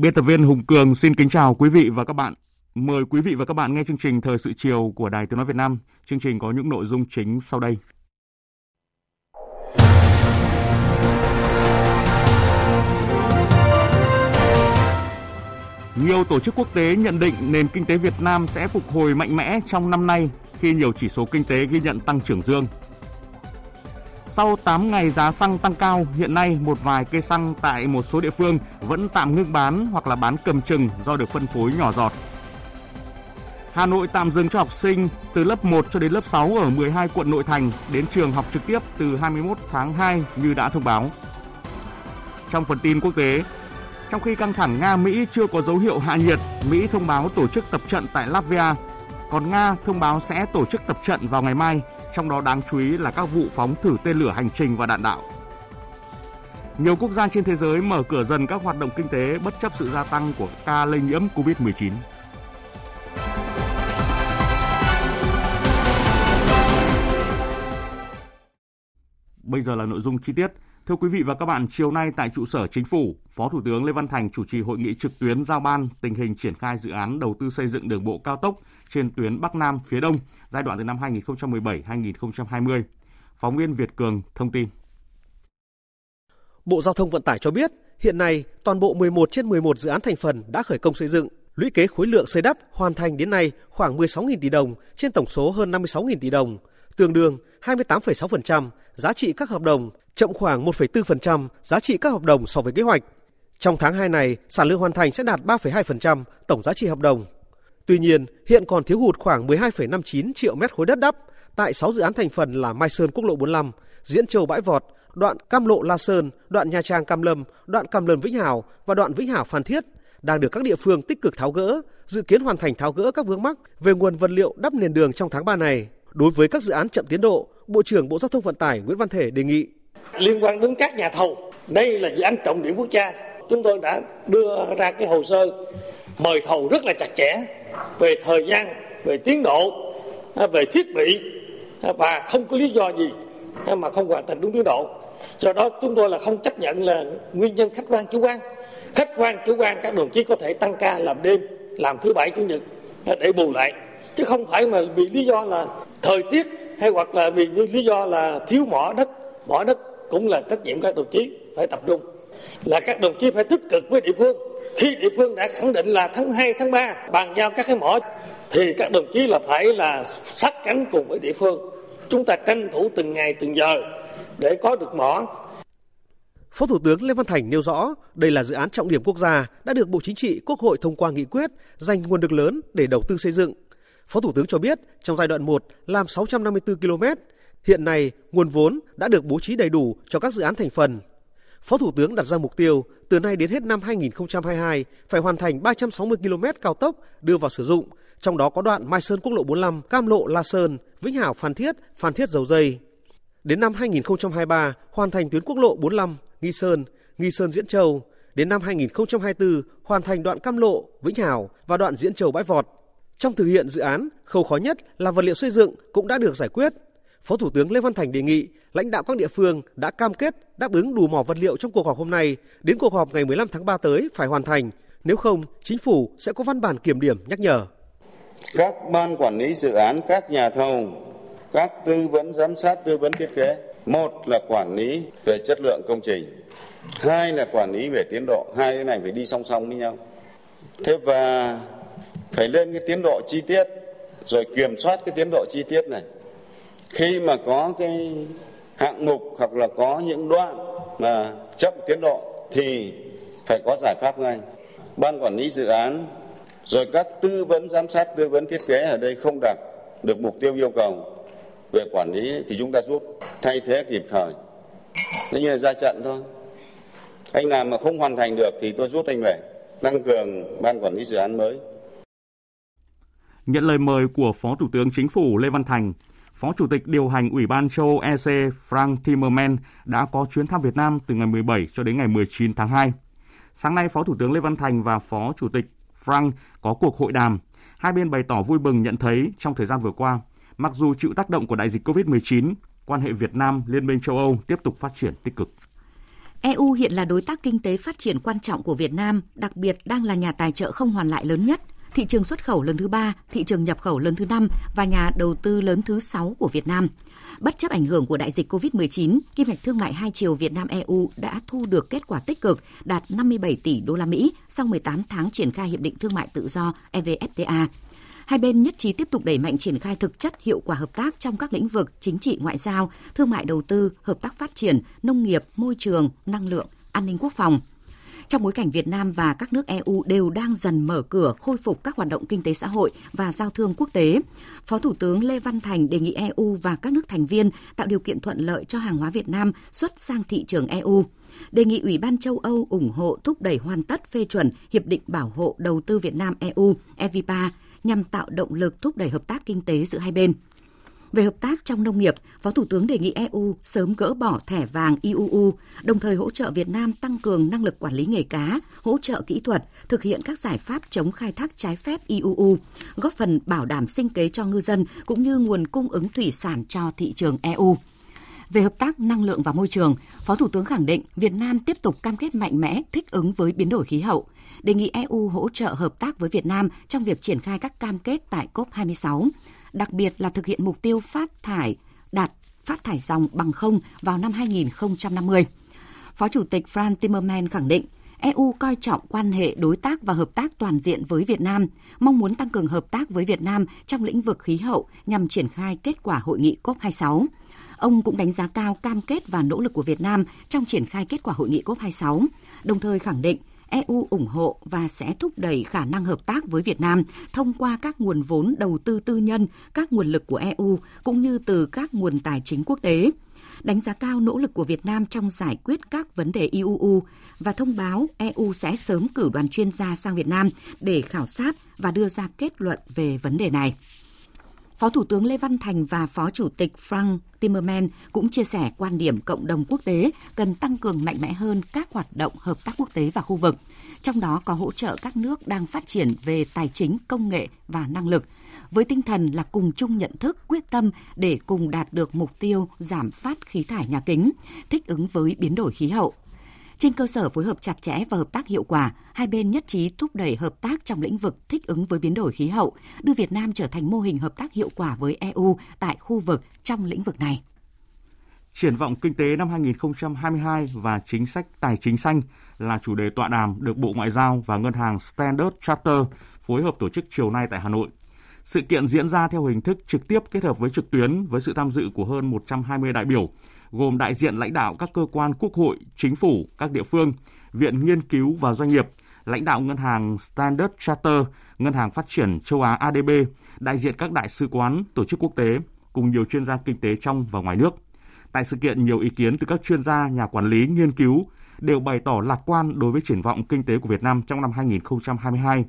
Biên tập viên Hùng Cường xin kính chào quý vị và các bạn. Mời quý vị và các bạn nghe chương trình Thời sự chiều của Đài Tiếng nói Việt Nam. Chương trình có những nội dung chính sau đây. Nhiều tổ chức quốc tế nhận định nền kinh tế Việt Nam sẽ phục hồi mạnh mẽ trong năm nay khi nhiều chỉ số kinh tế ghi nhận tăng trưởng dương. Sau 8 ngày giá xăng tăng cao, hiện nay một vài cây xăng tại một số địa phương vẫn tạm ngưng bán hoặc là bán cầm chừng do được phân phối nhỏ giọt. Hà Nội tạm dừng cho học sinh từ lớp 1 cho đến lớp 6 ở 12 quận nội thành đến trường học trực tiếp từ 21 tháng 2 như đã thông báo. Trong phần tin quốc tế, trong khi căng thẳng Nga-Mỹ chưa có dấu hiệu hạ nhiệt, Mỹ thông báo tổ chức tập trận tại Latvia, còn Nga thông báo sẽ tổ chức tập trận vào ngày mai. Trong đó đáng chú ý là các vụ phóng thử tên lửa hành trình và đạn đạo. Nhiều quốc gia trên thế giới mở cửa dần các hoạt động kinh tế bất chấp sự gia tăng của ca lây nhiễm COVID-19. Bây giờ là nội dung chi tiết. Thưa quý vị và các bạn, chiều nay tại trụ sở Chính phủ, Phó Thủ tướng Lê Văn Thành chủ trì hội nghị trực tuyến giao ban tình hình triển khai dự án đầu tư xây dựng đường bộ cao tốc trên tuyến Bắc Nam phía Đông giai đoạn từ năm 2017-2020. Phóng viên Việt Cường thông tin. Bộ Giao thông Vận tải cho biết, hiện nay toàn bộ 11 trên 11 dự án thành phần đã khởi công xây dựng. Lũy kế khối lượng xây đắp hoàn thành đến nay khoảng 16.000 tỷ đồng trên tổng số hơn 56.000 tỷ đồng, tương đương 28,6% giá trị các hợp đồng, chậm khoảng 1,4% giá trị các hợp đồng so với kế hoạch. Trong tháng 2 này, sản lượng hoàn thành sẽ đạt 3,2% tổng giá trị hợp đồng. Tuy nhiên, hiện còn thiếu hụt khoảng 12,59 triệu mét khối đất đắp tại 6 dự án thành phần là Mai Sơn Quốc lộ 45, Diễn Châu Bãi Vọt, đoạn Cam Lộ La Sơn, đoạn Nha Trang Cam Lâm, đoạn Cam Lâm Vĩnh Hảo và đoạn Vĩnh Hảo Phan Thiết đang được các địa phương tích cực tháo gỡ, dự kiến hoàn thành tháo gỡ các vướng mắc về nguồn vật liệu đắp nền đường trong tháng 3 này. Đối với các dự án chậm tiến độ, Bộ trưởng Bộ Giao thông Vận tải Nguyễn Văn Thể đề nghị liên quan đến các nhà thầu, đây là dự án trọng điểm quốc gia, chúng tôi đã đưa ra cái hồ sơ mời thầu rất là chặt chẽ về thời gian, về tiến độ, về thiết bị và không có lý do gì mà không hoàn thành đúng tiến độ. Do đó chúng tôi là không chấp nhận là nguyên nhân khách quan chủ quan. Khách quan chủ quan các đồng chí có thể tăng ca làm đêm, làm thứ bảy chủ nhật để bù lại, chứ không phải mà vì lý do là thời tiết hay hoặc là vì lý do là thiếu mỏ đất. Mỏ đất cũng là trách nhiệm các đồng chí phải tập trung, là các đồng chí phải tích cực với địa phương. Khi địa phương đã khẳng định là tháng 2, tháng 3 bàn giao các cái mỏ thì các đồng chí là phải là sát cánh cùng với địa phương. Chúng ta tranh thủ từng ngày, từng giờ để có được mỏ. Phó Thủ tướng Lê Văn Thành nêu rõ, đây là dự án trọng điểm quốc gia đã được Bộ Chính trị, Quốc hội thông qua nghị quyết dành nguồn lực lớn để đầu tư xây dựng. Phó Thủ tướng cho biết, trong giai đoạn 1 làm 654 km, hiện nay nguồn vốn đã được bố trí đầy đủ cho các dự án thành phần. Phó Thủ tướng đặt ra mục tiêu từ nay đến hết năm 2022 phải hoàn thành 360 km cao tốc đưa vào sử dụng, trong đó có đoạn Mai Sơn Quốc lộ 45, Cam Lộ La Sơn, Vĩnh Hảo Phan Thiết Dầu Giây. Đến năm 2023 hoàn thành tuyến Quốc lộ 45, Nghi Sơn Diễn Châu. Đến năm 2024 hoàn thành đoạn Cam Lộ, Vĩnh Hảo và đoạn Diễn Châu Bãi Vọt. Trong thực hiện dự án, khâu khó nhất là vật liệu xây dựng cũng đã được giải quyết. Phó Thủ tướng Lê Văn Thành đề nghị lãnh đạo các địa phương đã cam kết đáp ứng đủ mỏ vật liệu trong cuộc họp hôm nay, đến cuộc họp ngày 15 tháng 3 tới phải hoàn thành, nếu không Chính phủ sẽ có văn bản kiểm điểm nhắc nhở. Các ban quản lý dự án, các nhà thầu, các tư vấn giám sát, tư vấn thiết kế, một là quản lý về chất lượng công trình, hai là quản lý về tiến độ, hai cái này phải đi song song với nhau. Thế và phải lên cái tiến độ chi tiết rồi kiểm soát cái tiến độ chi tiết này. Khi mà có cái hạng mục hoặc là có những đoạn mà chậm tiến độ thì phải có giải pháp ngay. Ban quản lý dự án rồi các tư vấn giám sát, tư vấn thiết kế ở đây không đạt được mục tiêu yêu cầu về quản lý thì chúng ta giúp thay thế kịp thời. Thế như là ra trận thôi. Anh làm mà không hoàn thành được thì tôi rút anh về, tăng cường ban quản lý dự án mới. Nhận lời mời của Phó Thủ tướng Chính phủ Lê Văn Thành, Phó Chủ tịch điều hành Ủy ban châu Âu EC Frans Timmermans đã có chuyến thăm Việt Nam từ ngày 17 cho đến ngày 19 tháng 2. Sáng nay, Phó Thủ tướng Lê Văn Thành và Phó Chủ tịch Frans có cuộc hội đàm. Hai bên bày tỏ vui mừng nhận thấy trong thời gian vừa qua, mặc dù chịu tác động của đại dịch COVID-19, quan hệ Việt Nam-Liên minh châu Âu tiếp tục phát triển tích cực. EU hiện là đối tác kinh tế phát triển quan trọng của Việt Nam, đặc biệt đang là nhà tài trợ không hoàn lại lớn nhất, thị trường xuất khẩu lớn thứ 3, thị trường nhập khẩu lớn thứ 5 và nhà đầu tư lớn thứ 6 của Việt Nam. Bất chấp ảnh hưởng của đại dịch COVID-19, kim ngạch thương mại hai chiều Việt Nam EU đã thu được kết quả tích cực, đạt 57 tỷ đô la Mỹ sau 18 tháng triển khai hiệp định thương mại tự do EVFTA. Hai bên nhất trí tiếp tục đẩy mạnh triển khai thực chất hiệu quả hợp tác trong các lĩnh vực chính trị, ngoại giao, thương mại đầu tư, hợp tác phát triển, nông nghiệp, môi trường, năng lượng, an ninh quốc phòng. Trong bối cảnh Việt Nam và các nước EU đều đang dần mở cửa khôi phục các hoạt động kinh tế xã hội và giao thương quốc tế, Phó Thủ tướng Lê Văn Thành đề nghị EU và các nước thành viên tạo điều kiện thuận lợi cho hàng hóa Việt Nam xuất sang thị trường EU. Đề nghị Ủy ban châu Âu ủng hộ thúc đẩy hoàn tất phê chuẩn Hiệp định Bảo hộ Đầu tư Việt Nam EU, EVPA, nhằm tạo động lực thúc đẩy hợp tác kinh tế giữa hai bên. Về hợp tác trong nông nghiệp, Phó Thủ tướng đề nghị EU sớm gỡ bỏ thẻ vàng IUU, đồng thời hỗ trợ Việt Nam tăng cường năng lực quản lý nghề cá, hỗ trợ kỹ thuật, thực hiện các giải pháp chống khai thác trái phép IUU, góp phần bảo đảm sinh kế cho ngư dân cũng như nguồn cung ứng thủy sản cho thị trường EU. Về hợp tác năng lượng và môi trường, Phó Thủ tướng khẳng định Việt Nam tiếp tục cam kết mạnh mẽ thích ứng với biến đổi khí hậu, đề nghị EU hỗ trợ hợp tác với Việt Nam trong việc triển khai các cam kết tại COP26, đặc biệt là thực hiện mục tiêu phát thải ròng bằng không vào năm 2050. Phó Chủ tịch Frans Timmermans khẳng định EU coi trọng quan hệ đối tác và hợp tác toàn diện với Việt Nam, mong muốn tăng cường hợp tác với Việt Nam trong lĩnh vực khí hậu nhằm triển khai kết quả hội nghị COP26. Ông cũng đánh giá cao cam kết và nỗ lực của Việt Nam trong triển khai kết quả hội nghị COP26, đồng thời khẳng định EU ủng hộ và sẽ thúc đẩy khả năng hợp tác với Việt Nam thông qua các nguồn vốn đầu tư tư nhân, các nguồn lực của EU cũng như từ các nguồn tài chính quốc tế. Đánh giá cao nỗ lực của Việt Nam trong giải quyết các vấn đề IUU và thông báo EU sẽ sớm cử đoàn chuyên gia sang Việt Nam để khảo sát và đưa ra kết luận về vấn đề này. Phó Thủ tướng Lê Văn Thành và Phó Chủ tịch Frans Timmermans cũng chia sẻ quan điểm cộng đồng quốc tế cần tăng cường mạnh mẽ hơn các hoạt động hợp tác quốc tế và khu vực, trong đó có hỗ trợ các nước đang phát triển về tài chính, công nghệ và năng lực, với tinh thần là cùng chung nhận thức, quyết tâm để cùng đạt được mục tiêu giảm phát khí thải nhà kính, thích ứng với biến đổi khí hậu. Trên cơ sở phối hợp chặt chẽ và hợp tác hiệu quả, hai bên nhất trí thúc đẩy hợp tác trong lĩnh vực thích ứng với biến đổi khí hậu, đưa Việt Nam trở thành mô hình hợp tác hiệu quả với EU tại khu vực trong lĩnh vực này. Triển vọng kinh tế năm 2022 và chính sách tài chính xanh là chủ đề tọa đàm được Bộ Ngoại giao và Ngân hàng Standard Chartered phối hợp tổ chức chiều nay tại Hà Nội. Sự kiện diễn ra theo hình thức trực tiếp kết hợp với trực tuyến với sự tham dự của hơn 120 đại biểu, gồm đại diện lãnh đạo các cơ quan quốc hội, chính phủ, các địa phương, viện nghiên cứu và doanh nghiệp, lãnh đạo ngân hàng Standard Chartered, Ngân hàng Phát triển châu Á ADB, đại diện các đại sứ quán, tổ chức quốc tế, cùng nhiều chuyên gia kinh tế trong và ngoài nước. Tại sự kiện, nhiều ý kiến từ các chuyên gia, nhà quản lý, nghiên cứu đều bày tỏ lạc quan đối với triển vọng kinh tế của Việt Nam trong năm 2022,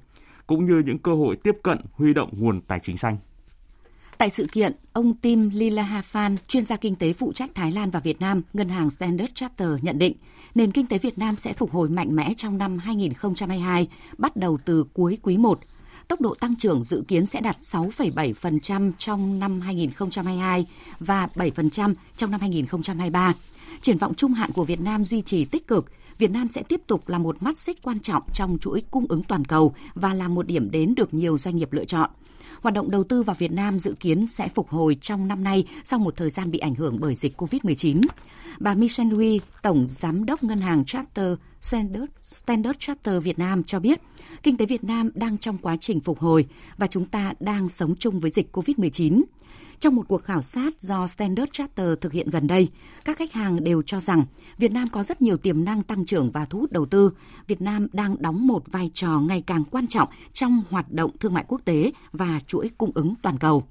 cũng như những cơ hội tiếp cận huy động nguồn tài chính xanh. Tại sự kiện, ông Tim Leelahaphan, chuyên gia kinh tế phụ trách Thái Lan và Việt Nam, Ngân hàng Standard Chartered nhận định, nền kinh tế Việt Nam sẽ phục hồi mạnh mẽ trong năm 2022, bắt đầu từ cuối quý 1. Tốc độ tăng trưởng dự kiến sẽ đạt 6,7% trong năm 2022 và 7% trong năm 2023. Triển vọng trung hạn của Việt Nam duy trì tích cực. Việt Nam sẽ tiếp tục là một mắt xích quan trọng trong chuỗi cung ứng toàn cầu và là một điểm đến được nhiều doanh nghiệp lựa chọn. Hoạt động đầu tư vào Việt Nam dự kiến sẽ phục hồi trong năm nay sau một thời gian bị ảnh hưởng bởi dịch COVID-19. Bà Michelle Huy, Tổng Giám đốc Ngân hàng Standard Chartered Việt Nam cho biết, kinh tế Việt Nam đang trong quá trình phục hồi và chúng ta đang sống chung với dịch COVID-19. Trong một cuộc khảo sát do Standard Chartered thực hiện gần đây, các khách hàng đều cho rằng Việt Nam có rất nhiều tiềm năng tăng trưởng và thu hút đầu tư. Việt Nam đang đóng một vai trò ngày càng quan trọng trong hoạt động thương mại quốc tế và chuỗi cung ứng toàn cầu.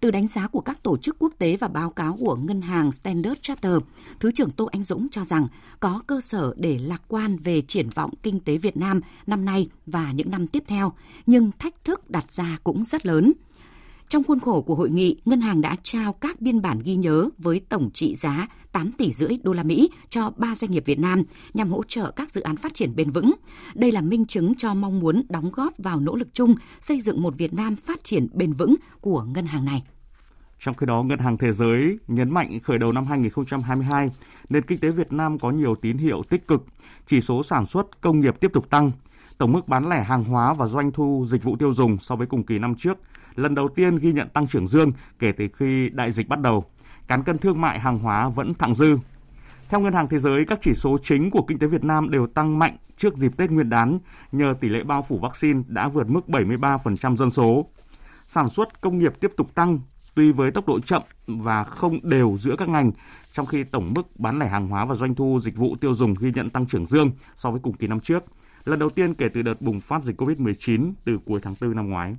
Từ đánh giá của các tổ chức quốc tế và báo cáo của ngân hàng Standard Chartered, Thứ trưởng Tô Anh Dũng cho rằng có cơ sở để lạc quan về triển vọng kinh tế Việt Nam năm nay và những năm tiếp theo, nhưng thách thức đặt ra cũng rất lớn. Trong khuôn khổ của hội nghị, ngân hàng đã trao các biên bản ghi nhớ với tổng trị giá 8,5 tỷ đô la Mỹ cho 3 doanh nghiệp Việt Nam nhằm hỗ trợ các dự án phát triển bền vững. Đây là minh chứng cho mong muốn đóng góp vào nỗ lực chung xây dựng một Việt Nam phát triển bền vững của ngân hàng này. Trong khi đó, Ngân hàng Thế giới nhấn mạnh khởi đầu năm 2022, nền kinh tế Việt Nam có nhiều tín hiệu tích cực, chỉ số sản xuất công nghiệp tiếp tục tăng, tổng mức bán lẻ hàng hóa và doanh thu dịch vụ tiêu dùng so với cùng kỳ năm trước lần đầu tiên ghi nhận tăng trưởng dương kể từ khi đại dịch bắt đầu. Cán cân thương mại hàng hóa vẫn thặng dư. Theo Ngân hàng Thế giới, các chỉ số chính của kinh tế Việt Nam đều tăng mạnh trước dịp Tết Nguyên đán nhờ tỷ lệ bao phủ vaccine đã vượt mức 73% dân số. Sản xuất công nghiệp tiếp tục tăng, tuy với tốc độ chậm và không đều giữa các ngành, trong khi tổng mức bán lẻ hàng hóa và doanh thu dịch vụ tiêu dùng ghi nhận tăng trưởng dương so với cùng kỳ năm trước, lần đầu tiên kể từ đợt bùng phát dịch COVID-19 từ cuối tháng 4 năm ngoái.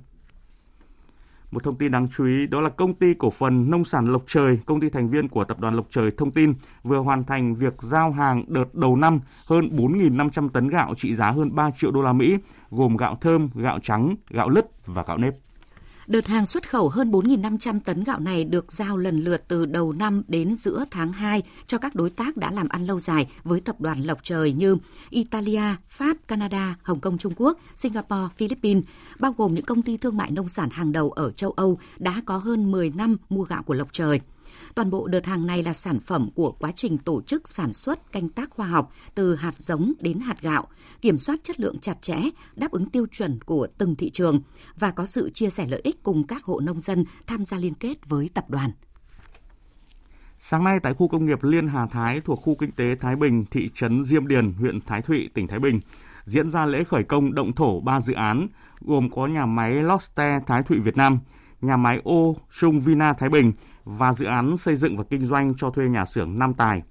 Một thông tin đáng chú ý đó là công ty cổ phần nông sản Lộc Trời, công ty thành viên của tập đoàn Lộc Trời thông tin vừa hoàn thành việc giao hàng đợt đầu năm hơn 4.500 tấn gạo trị giá hơn 3 triệu đô la Mỹ, gồm gạo thơm, gạo trắng, gạo lứt và gạo nếp. Đợt hàng xuất khẩu hơn 4.500 tấn gạo này được giao lần lượt từ đầu năm đến giữa tháng 2 cho các đối tác đã làm ăn lâu dài với tập đoàn Lộc Trời như Italia, Pháp, Canada, Hồng Kông Trung Quốc, Singapore, Philippines, bao gồm những công ty thương mại nông sản hàng đầu ở châu Âu đã có hơn 10 năm mua gạo của Lộc Trời. Toàn bộ đợt hàng này là sản phẩm của quá trình tổ chức sản xuất canh tác khoa học từ hạt giống đến hạt gạo, kiểm soát chất lượng chặt chẽ, đáp ứng tiêu chuẩn của từng thị trường và có sự chia sẻ lợi ích cùng các hộ nông dân tham gia liên kết với tập đoàn. Sáng nay tại khu công nghiệp Liên Hà Thái thuộc khu kinh tế Thái Bình, thị trấn Diêm Điền, huyện Thái Thụy, tỉnh Thái Bình, diễn ra lễ khởi công động thổ 3 dự án gồm có nhà máy Lotte Thái Thụy Việt Nam, nhà máy Ohsung Vina Thái Bình và dự án xây dựng và kinh doanh cho thuê nhà xưởng Nam Tài.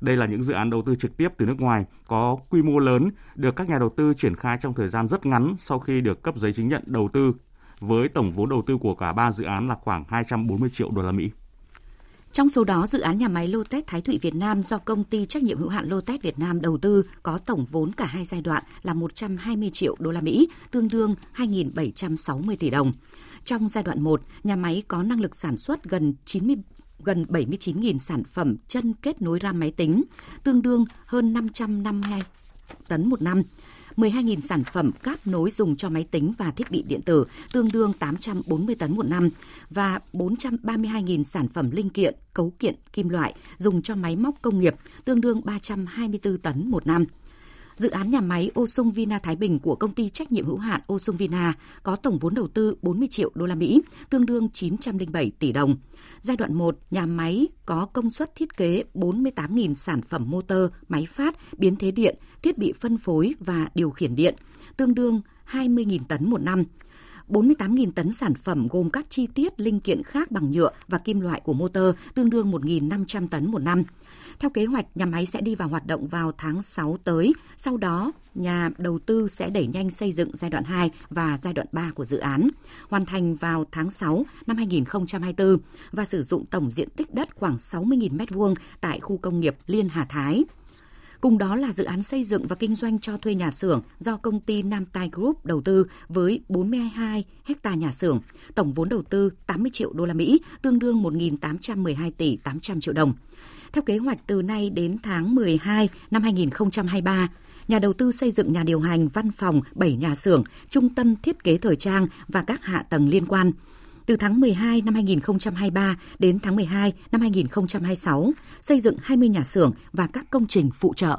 Đây là những dự án đầu tư trực tiếp từ nước ngoài có quy mô lớn, được các nhà đầu tư triển khai trong thời gian rất ngắn sau khi được cấp giấy chứng nhận đầu tư, với tổng vốn đầu tư của cả 3 dự án là khoảng 240 triệu đô la Mỹ. Trong số đó, dự án nhà máy Lotte Thái Thụy Việt Nam do công ty trách nhiệm hữu hạn Lotte Việt Nam đầu tư có tổng vốn cả hai giai đoạn là 120 triệu đô la Mỹ, tương đương 2.760 tỷ đồng. Trong giai đoạn 1, nhà máy có năng lực sản xuất gần 79.000 sản phẩm chân kết nối RAM máy tính, tương đương hơn 552 tấn một năm, 12.000 sản phẩm cáp nối dùng cho máy tính và thiết bị điện tử, tương đương 840 tấn một năm, và 432.000 sản phẩm linh kiện, cấu kiện, kim loại dùng cho máy móc công nghiệp, tương đương 324 tấn một năm. Dự án nhà máy Ohsung Vina Thái Bình của công ty trách nhiệm hữu hạn Ohsung Vina có tổng vốn đầu tư 40 triệu đô la Mỹ, tương đương 907 tỷ đồng. Giai đoạn 1, nhà máy có công suất thiết kế 48.000 sản phẩm motor, máy phát, biến thế điện, thiết bị phân phối và điều khiển điện, tương đương 20.000 tấn một năm. 48.000 tấn sản phẩm gồm các chi tiết linh kiện khác bằng nhựa và kim loại của motor, tương đương 1.500 tấn một năm. Theo kế hoạch, nhà máy sẽ đi vào hoạt động vào tháng 6 tới. Sau đó, nhà đầu tư sẽ đẩy nhanh xây dựng giai đoạn 2 và giai đoạn 3 của dự án, hoàn thành vào tháng 6 năm 2024 và sử dụng tổng diện tích đất khoảng 60.000 m2 tại khu công nghiệp Liên Hà Thái. Cùng đó là dự án xây dựng và kinh doanh cho thuê nhà xưởng do công ty Nam Tài Group đầu tư với 42 hectare nhà xưởng, tổng vốn đầu tư 80 triệu đô la Mỹ, tương đương 1.812 tỷ 800 triệu đồng. Theo kế hoạch, từ nay đến tháng 12 năm 2023, nhà đầu tư xây dựng nhà điều hành, văn phòng, 7 nhà xưởng, trung tâm thiết kế thời trang và các hạ tầng liên quan. Từ tháng 12 năm 2023 đến tháng 12 năm 2026, xây dựng 20 nhà xưởng và các công trình phụ trợ.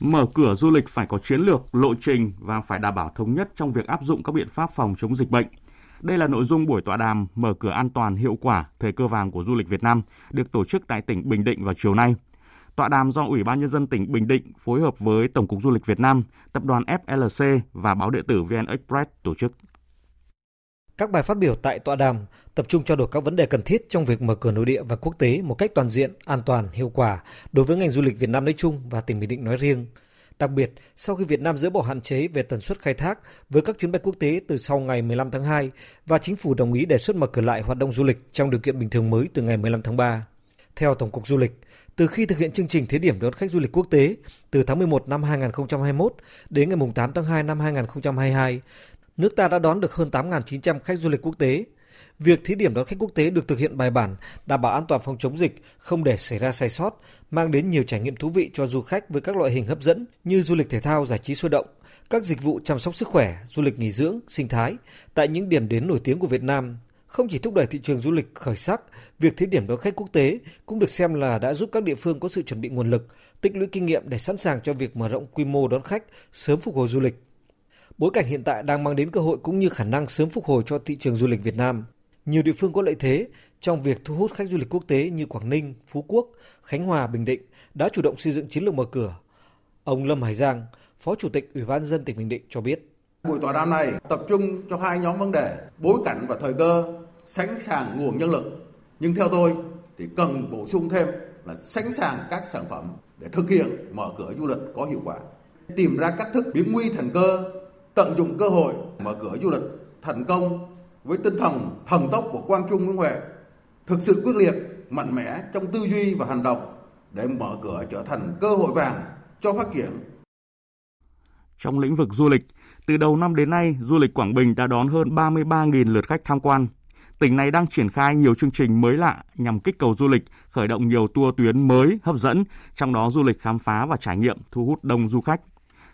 Mở cửa du lịch phải có chiến lược, lộ trình và phải đảm bảo thống nhất trong việc áp dụng các biện pháp phòng chống dịch bệnh. Đây là nội dung buổi tọa đàm mở cửa an toàn hiệu quả thời cơ vàng của du lịch Việt Nam được tổ chức tại tỉnh Bình Định vào chiều nay. Tọa đàm do Ủy ban Nhân dân tỉnh Bình Định phối hợp với Tổng cục Du lịch Việt Nam, Tập đoàn FLC và báo điện tử VN Express tổ chức. Các bài phát biểu tại tọa đàm tập trung trao đổi các vấn đề cần thiết trong việc mở cửa nội địa và quốc tế một cách toàn diện, an toàn, hiệu quả đối với ngành du lịch Việt Nam nói chung và tỉnh Bình Định nói riêng. Đặc biệt, sau khi Việt Nam dỡ bỏ hạn chế về tần suất khai thác với các chuyến bay quốc tế từ sau ngày 15 tháng 2 và chính phủ đồng ý đề xuất mở cửa lại hoạt động du lịch trong điều kiện bình thường mới từ ngày 15 tháng 3. Theo Tổng cục Du lịch, từ khi thực hiện chương trình thí điểm đón khách du lịch quốc tế từ tháng 11 năm 2021 đến ngày 8 tháng 2 năm 2022, nước ta đã đón được hơn 8.900 khách du lịch quốc tế. Việc thí điểm đón khách quốc tế được thực hiện bài bản, đảm bảo an toàn phòng chống dịch, không để xảy ra sai sót, mang đến nhiều trải nghiệm thú vị cho du khách với các loại hình hấp dẫn như du lịch thể thao, giải trí sôi động, các dịch vụ chăm sóc sức khỏe, du lịch nghỉ dưỡng, sinh thái tại những điểm đến nổi tiếng của Việt Nam. Không chỉ thúc đẩy thị trường du lịch khởi sắc, việc thí điểm đón khách quốc tế cũng được xem là đã giúp các địa phương có sự chuẩn bị nguồn lực, tích lũy kinh nghiệm để sẵn sàng cho việc mở rộng quy mô đón khách, sớm phục hồi du lịch. Bối cảnh hiện tại đang mang đến cơ hội cũng như khả năng sớm phục hồi cho thị trường du lịch Việt Nam. Nhiều địa phương có lợi thế trong việc thu hút khách du lịch quốc tế như Quảng Ninh, Phú Quốc, Khánh Hòa, Bình Định đã chủ động xây dựng chiến lược mở cửa. Ông Lâm Hải Giang, Phó Chủ tịch Ủy ban nhân dân tỉnh Bình Định cho biết. Buổi tọa đàm này tập trung cho hai nhóm vấn đề: bối cảnh và thời cơ, sẵn sàng nguồn nhân lực. Nhưng theo tôi thì cần bổ sung thêm là sẵn sàng các sản phẩm để thực hiện mở cửa du lịch có hiệu quả, tìm ra cách thức biến nguy thành cơ, tận dụng cơ hội mở cửa du lịch thành công với tinh thần thần tốc của Quang Trung Nguyễn Huệ, thực sự quyết liệt, mạnh mẽ trong tư duy và hành động để mở cửa trở thành cơ hội vàng cho phát triển. Trong lĩnh vực du lịch, từ đầu năm đến nay, du lịch Quảng Bình đã đón hơn 33.000 lượt khách tham quan. Tỉnh này đang triển khai nhiều chương trình mới lạ nhằm kích cầu du lịch, khởi động nhiều tour tuyến mới hấp dẫn, trong đó du lịch khám phá và trải nghiệm thu hút đông du khách.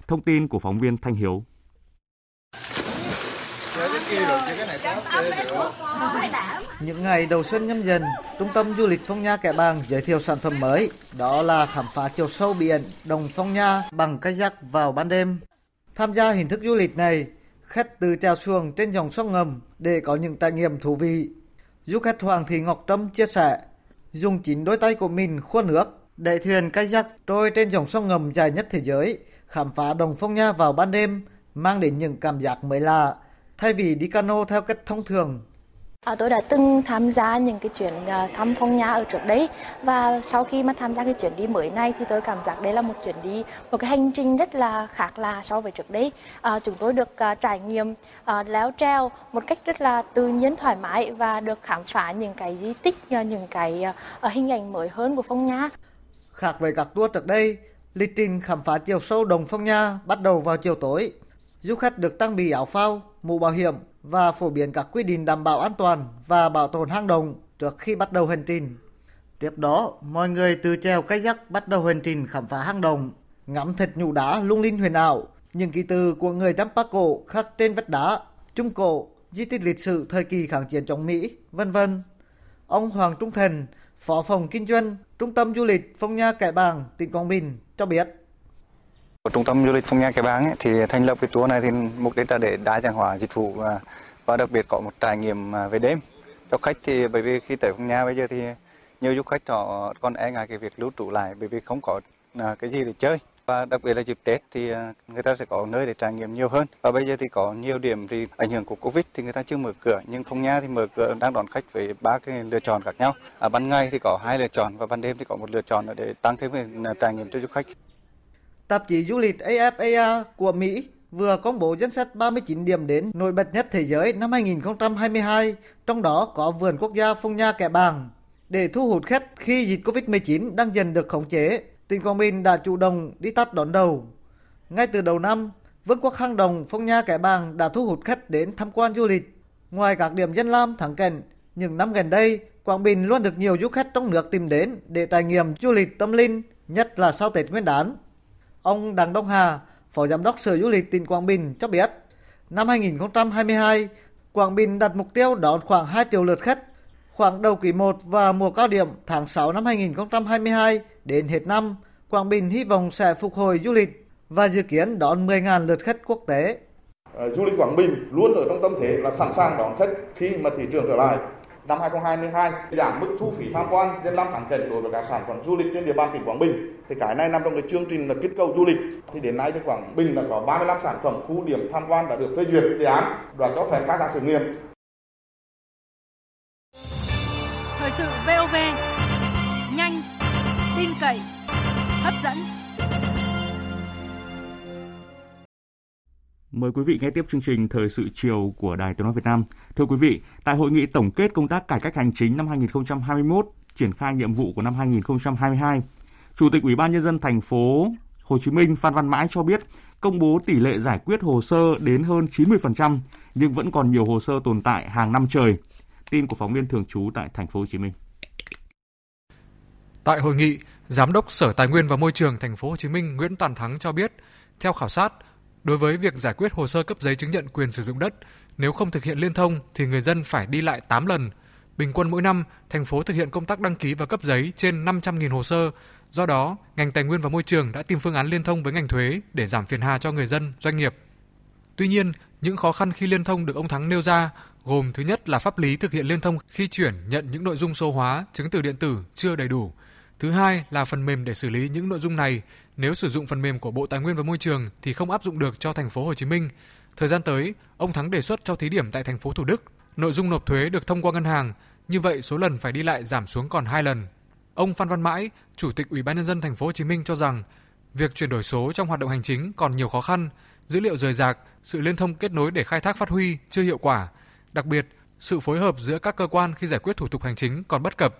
Thông tin của phóng viên Thanh Hiếu. Những ngày đầu xuân Nhâm Dần, Trung tâm Du lịch Phong Nha Kẻ Bàng giới thiệu sản phẩm mới, đó là khám phá chiều sâu biển Đồng Phong Nha bằng kayak vào ban đêm. Tham gia hình thức du lịch này, khách tự trèo xuồng trên dòng sông ngầm để có những trải nghiệm thú vị. Du khách Hoàng Thị Ngọc Trâm chia sẻ, dùng chính đôi tay của mình khua nước, đẩy thuyền kayak trôi trên dòng sông ngầm dài nhất thế giới, khám phá Đồng Phong Nha vào ban đêm, mang đến những cảm giác mới lạ, thay vì đi cano theo cách thông thường. Tôi đã từng tham gia những cái chuyến thăm Phong Nha ở trước đấy, và sau khi mà tham gia cái chuyến đi mới này thì tôi cảm giác đây là một chuyến đi, một cái hành trình rất là khác lạ so với trước đấy. Chúng tôi được trải nghiệm léo treo một cách rất là tự nhiên, thoải mái và được khám phá những cái di tích, những cái hình ảnh mới hơn của Phong Nha. Khác với các tour trước đây, lịch trình khám phá chiều sâu Đồng Phong Nha bắt đầu vào chiều tối. Du khách được trang bị áo phao, mũ bảo hiểm và phổ biến các quy định đảm bảo an toàn và bảo tồn hang động trước khi bắt đầu hành trình. Tiếp đó, mọi người từ chèo kayak bắt đầu hành trình khám phá hang động, ngắm thạch nhũ đá lung linh huyền ảo, những ký tự của người Champa cổ khắc trên vách đá, Trung Cổ, di tích lịch sử thời kỳ kháng chiến chống Mỹ, v.v. Ông Hoàng Trung Thịnh, Phó phòng kinh doanh, Trung tâm Du lịch Phong Nha Kẻ Bàng, tỉnh Quảng Bình cho biết. Trung tâm du lịch Phong Nha Kẻ Bàng thì thành lập cái tour này thì mục đích là để đa dạng hóa dịch vụ và đặc biệt có một trải nghiệm về đêm cho khách, thì bởi vì khi tới Phong Nha bây giờ thì nhiều du khách họ còn e ngại cái việc lưu trú lại bởi vì không có cái gì để chơi, và đặc biệt là dịp Tết thì người ta sẽ có nơi để trải nghiệm nhiều hơn. Và bây giờ thì có nhiều điểm thì ảnh hưởng của Covid thì người ta chưa mở cửa, nhưng Phong Nha thì mở cửa đang đón khách với 3 cái lựa chọn khác nhau. Ban ngày thì có 2 lựa chọn và ban đêm thì có 1 lựa chọn để tăng thêm trải nghiệm cho du khách. Tạp chí du lịch EVPA của Mỹ vừa công bố danh sách 39 điểm đến nổi bật nhất thế giới năm 2022, trong đó có vườn quốc gia Phong Nha Kẻ Bàng. Để thu hút khách khi dịch Covid-19 đang dần được khống chế, tỉnh Quảng Bình đã chủ động đi tắt đón đầu. Ngay từ đầu năm, Vương quốc hang động Phong Nha Kẻ Bàng đã thu hút khách đến tham quan du lịch. Ngoài các điểm danh lam thắng cảnh, những năm gần đây, Quảng Bình luôn được nhiều du khách trong nước tìm đến để trải nghiệm du lịch tâm linh, nhất là sau Tết Nguyên đán. Ông Đặng Đông Hà, Phó Giám đốc Sở Du lịch tỉnh Quảng Bình cho biết, năm 2022, Quảng Bình đặt mục tiêu đón khoảng 2 triệu lượt khách, khoảng đầu quý 1 và mùa cao điểm tháng 6 năm 2022 đến hết năm, Quảng Bình hy vọng sẽ phục hồi du lịch và dự kiến đón 10.000 lượt khách quốc tế. Du lịch Quảng Bình luôn ở trong tâm thế là sẵn sàng đón khách khi mà thị trường trở lại. Năm 2022, giảm mức thu phí tham quan trên 5 tháng kèm đối với các sản phẩm du lịch trên địa bàn tỉnh Quảng Bình. Thì cái này nằm trong cái chương trình là kích cầu du lịch. Thì đến nay thì Quảng Bình đã có 35 sản phẩm khu điểm tham quan đã được phê duyệt đề án và cho phép khai thác thử nghiệm. sự VOV, nhanh, tin cậy, hấp dẫn. Mời quý vị nghe tiếp chương trình Thời sự chiều của Đài Tiếng nói Việt Nam. Thưa quý vị, tại hội nghị tổng kết công tác cải cách hành chính năm 2021, triển khai nhiệm vụ của năm 2022, Chủ tịch Ủy ban Nhân dân thành phố Hồ Chí Minh Phan Văn Mãi cho biết công bố tỷ lệ giải quyết hồ sơ đến hơn 90%, nhưng vẫn còn nhiều hồ sơ tồn tại hàng năm trời. Tin của phóng viên thường trú tại thành phố Hồ Chí Minh. Tại hội nghị, Giám đốc Sở Tài nguyên và Môi trường thành phố Hồ Chí Minh Nguyễn Toàn Thắng cho biết, theo khảo sát, đối với việc giải quyết hồ sơ cấp giấy chứng nhận quyền sử dụng đất, nếu không thực hiện liên thông thì người dân phải đi lại 8 lần. Bình quân mỗi năm, thành phố thực hiện công tác đăng ký và cấp giấy trên 500.000 hồ sơ. Do đó, ngành Tài nguyên và Môi trường đã tìm phương án liên thông với ngành thuế để giảm phiền hà cho người dân, doanh nghiệp. Tuy nhiên, những khó khăn khi liên thông được ông Thắng nêu ra gồm thứ nhất là pháp lý thực hiện liên thông khi chuyển nhận những nội dung số hóa, chứng từ điện tử chưa đầy đủ. Thứ hai là phần mềm để xử lý những nội dung này, nếu sử dụng phần mềm của Bộ Tài nguyên và Môi trường thì không áp dụng được cho thành phố Hồ Chí Minh. Thời gian tới, ông Thắng đề xuất cho thí điểm tại thành phố Thủ Đức, nội dung nộp thuế được thông qua ngân hàng, như vậy số lần phải đi lại giảm xuống còn 2 lần. Ông Phan Văn Mãi, Chủ tịch Ủy ban Nhân dân thành phố Hồ Chí Minh cho rằng, việc chuyển đổi số trong hoạt động hành chính còn nhiều khó khăn, dữ liệu rời rạc, sự liên thông kết nối để khai thác phát huy chưa hiệu quả, đặc biệt sự phối hợp giữa các cơ quan khi giải quyết thủ tục hành chính còn bất cập.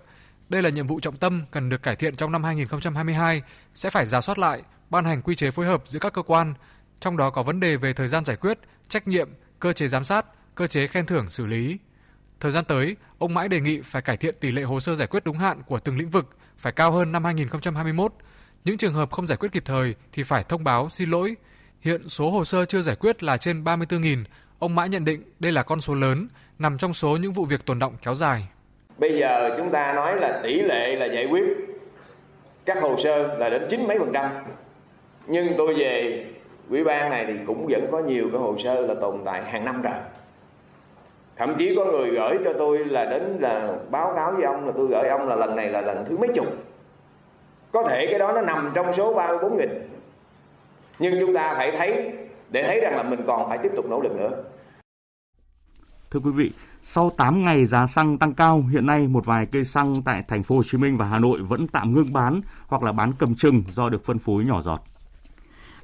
Đây là nhiệm vụ trọng tâm cần được cải thiện trong năm 2022, sẽ phải rà soát lại, ban hành quy chế phối hợp giữa các cơ quan, trong đó có vấn đề về thời gian giải quyết, trách nhiệm, cơ chế giám sát, cơ chế khen thưởng xử lý. Thời gian tới, ông Mãi đề nghị phải cải thiện tỷ lệ hồ sơ giải quyết đúng hạn của từng lĩnh vực, phải cao hơn năm 2021. Những trường hợp không giải quyết kịp thời thì phải thông báo xin lỗi. Hiện số hồ sơ chưa giải quyết là trên 34.000. Ông Mãi nhận định đây là con số lớn, nằm trong số những vụ việc tồn đọng kéo dài. Bây giờ chúng ta nói là tỷ lệ là giải quyết các hồ sơ là đến 90%. Nhưng tôi về ủy ban này thì cũng vẫn có nhiều cái hồ sơ là tồn tại hàng năm rồi. Thậm chí có người gửi cho tôi là đến là báo cáo với ông là tôi gửi ông là lần này là lần thứ mấy chục. Có thể cái đó nó nằm trong số 34.000. Nhưng chúng ta phải thấy, để thấy rằng là mình còn phải tiếp tục nỗ lực nữa. Thưa quý vị, sau 8 ngày giá xăng tăng cao, hiện nay một vài cây xăng tại thành phố Hồ Chí Minh và Hà Nội vẫn tạm ngưng bán hoặc là bán cầm chừng do được phân phối nhỏ giọt.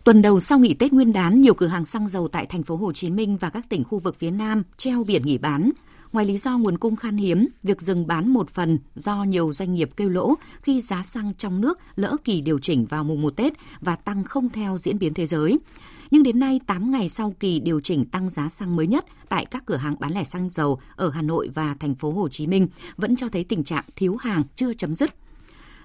Tuần đầu sau nghỉ Tết Nguyên đán, nhiều cửa hàng xăng dầu tại thành phố Hồ Chí Minh và các tỉnh khu vực phía Nam treo biển nghỉ bán. Ngoài lý do nguồn cung khan hiếm, việc dừng bán một phần do nhiều doanh nghiệp kêu lỗ khi giá xăng trong nước lỡ kỳ điều chỉnh vào mùng 1 Tết và tăng không theo diễn biến thế giới. Nhưng đến nay, 8 ngày sau kỳ điều chỉnh tăng giá xăng mới nhất tại các cửa hàng bán lẻ xăng dầu ở Hà Nội và thành phố Hồ Chí Minh vẫn cho thấy tình trạng thiếu hàng chưa chấm dứt.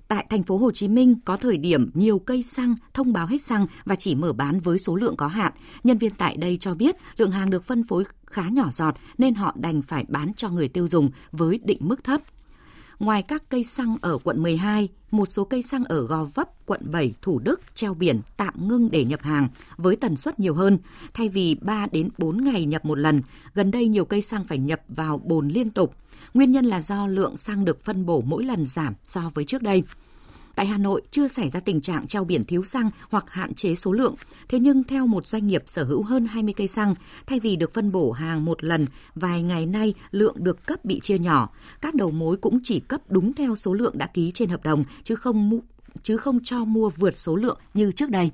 Tại thành phố Hồ Chí Minh, có thời điểm nhiều cây xăng thông báo hết xăng và chỉ mở bán với số lượng có hạn. Nhân viên tại đây cho biết lượng hàng được phân phối khá nhỏ giọt nên họ đành phải bán cho người tiêu dùng với định mức thấp. Ngoài các cây xăng ở quận 12, một số cây xăng ở Gò Vấp, quận 7, Thủ Đức treo biển tạm ngưng để nhập hàng với tần suất nhiều hơn. Thay vì 3 đến 4 ngày nhập một lần, gần đây nhiều cây xăng phải nhập vào bồn liên tục. Nguyên nhân là do lượng xăng được phân bổ mỗi lần giảm so với trước đây. Tại Hà Nội chưa xảy ra tình trạng treo biển thiếu xăng hoặc hạn chế số lượng. Thế nhưng theo một doanh nghiệp sở hữu hơn 20 cây xăng, thay vì được phân bổ hàng một lần, vài ngày nay lượng được cấp bị chia nhỏ. Các đầu mối cũng chỉ cấp đúng theo số lượng đã ký trên hợp đồng, chứ không cho mua vượt số lượng như trước đây.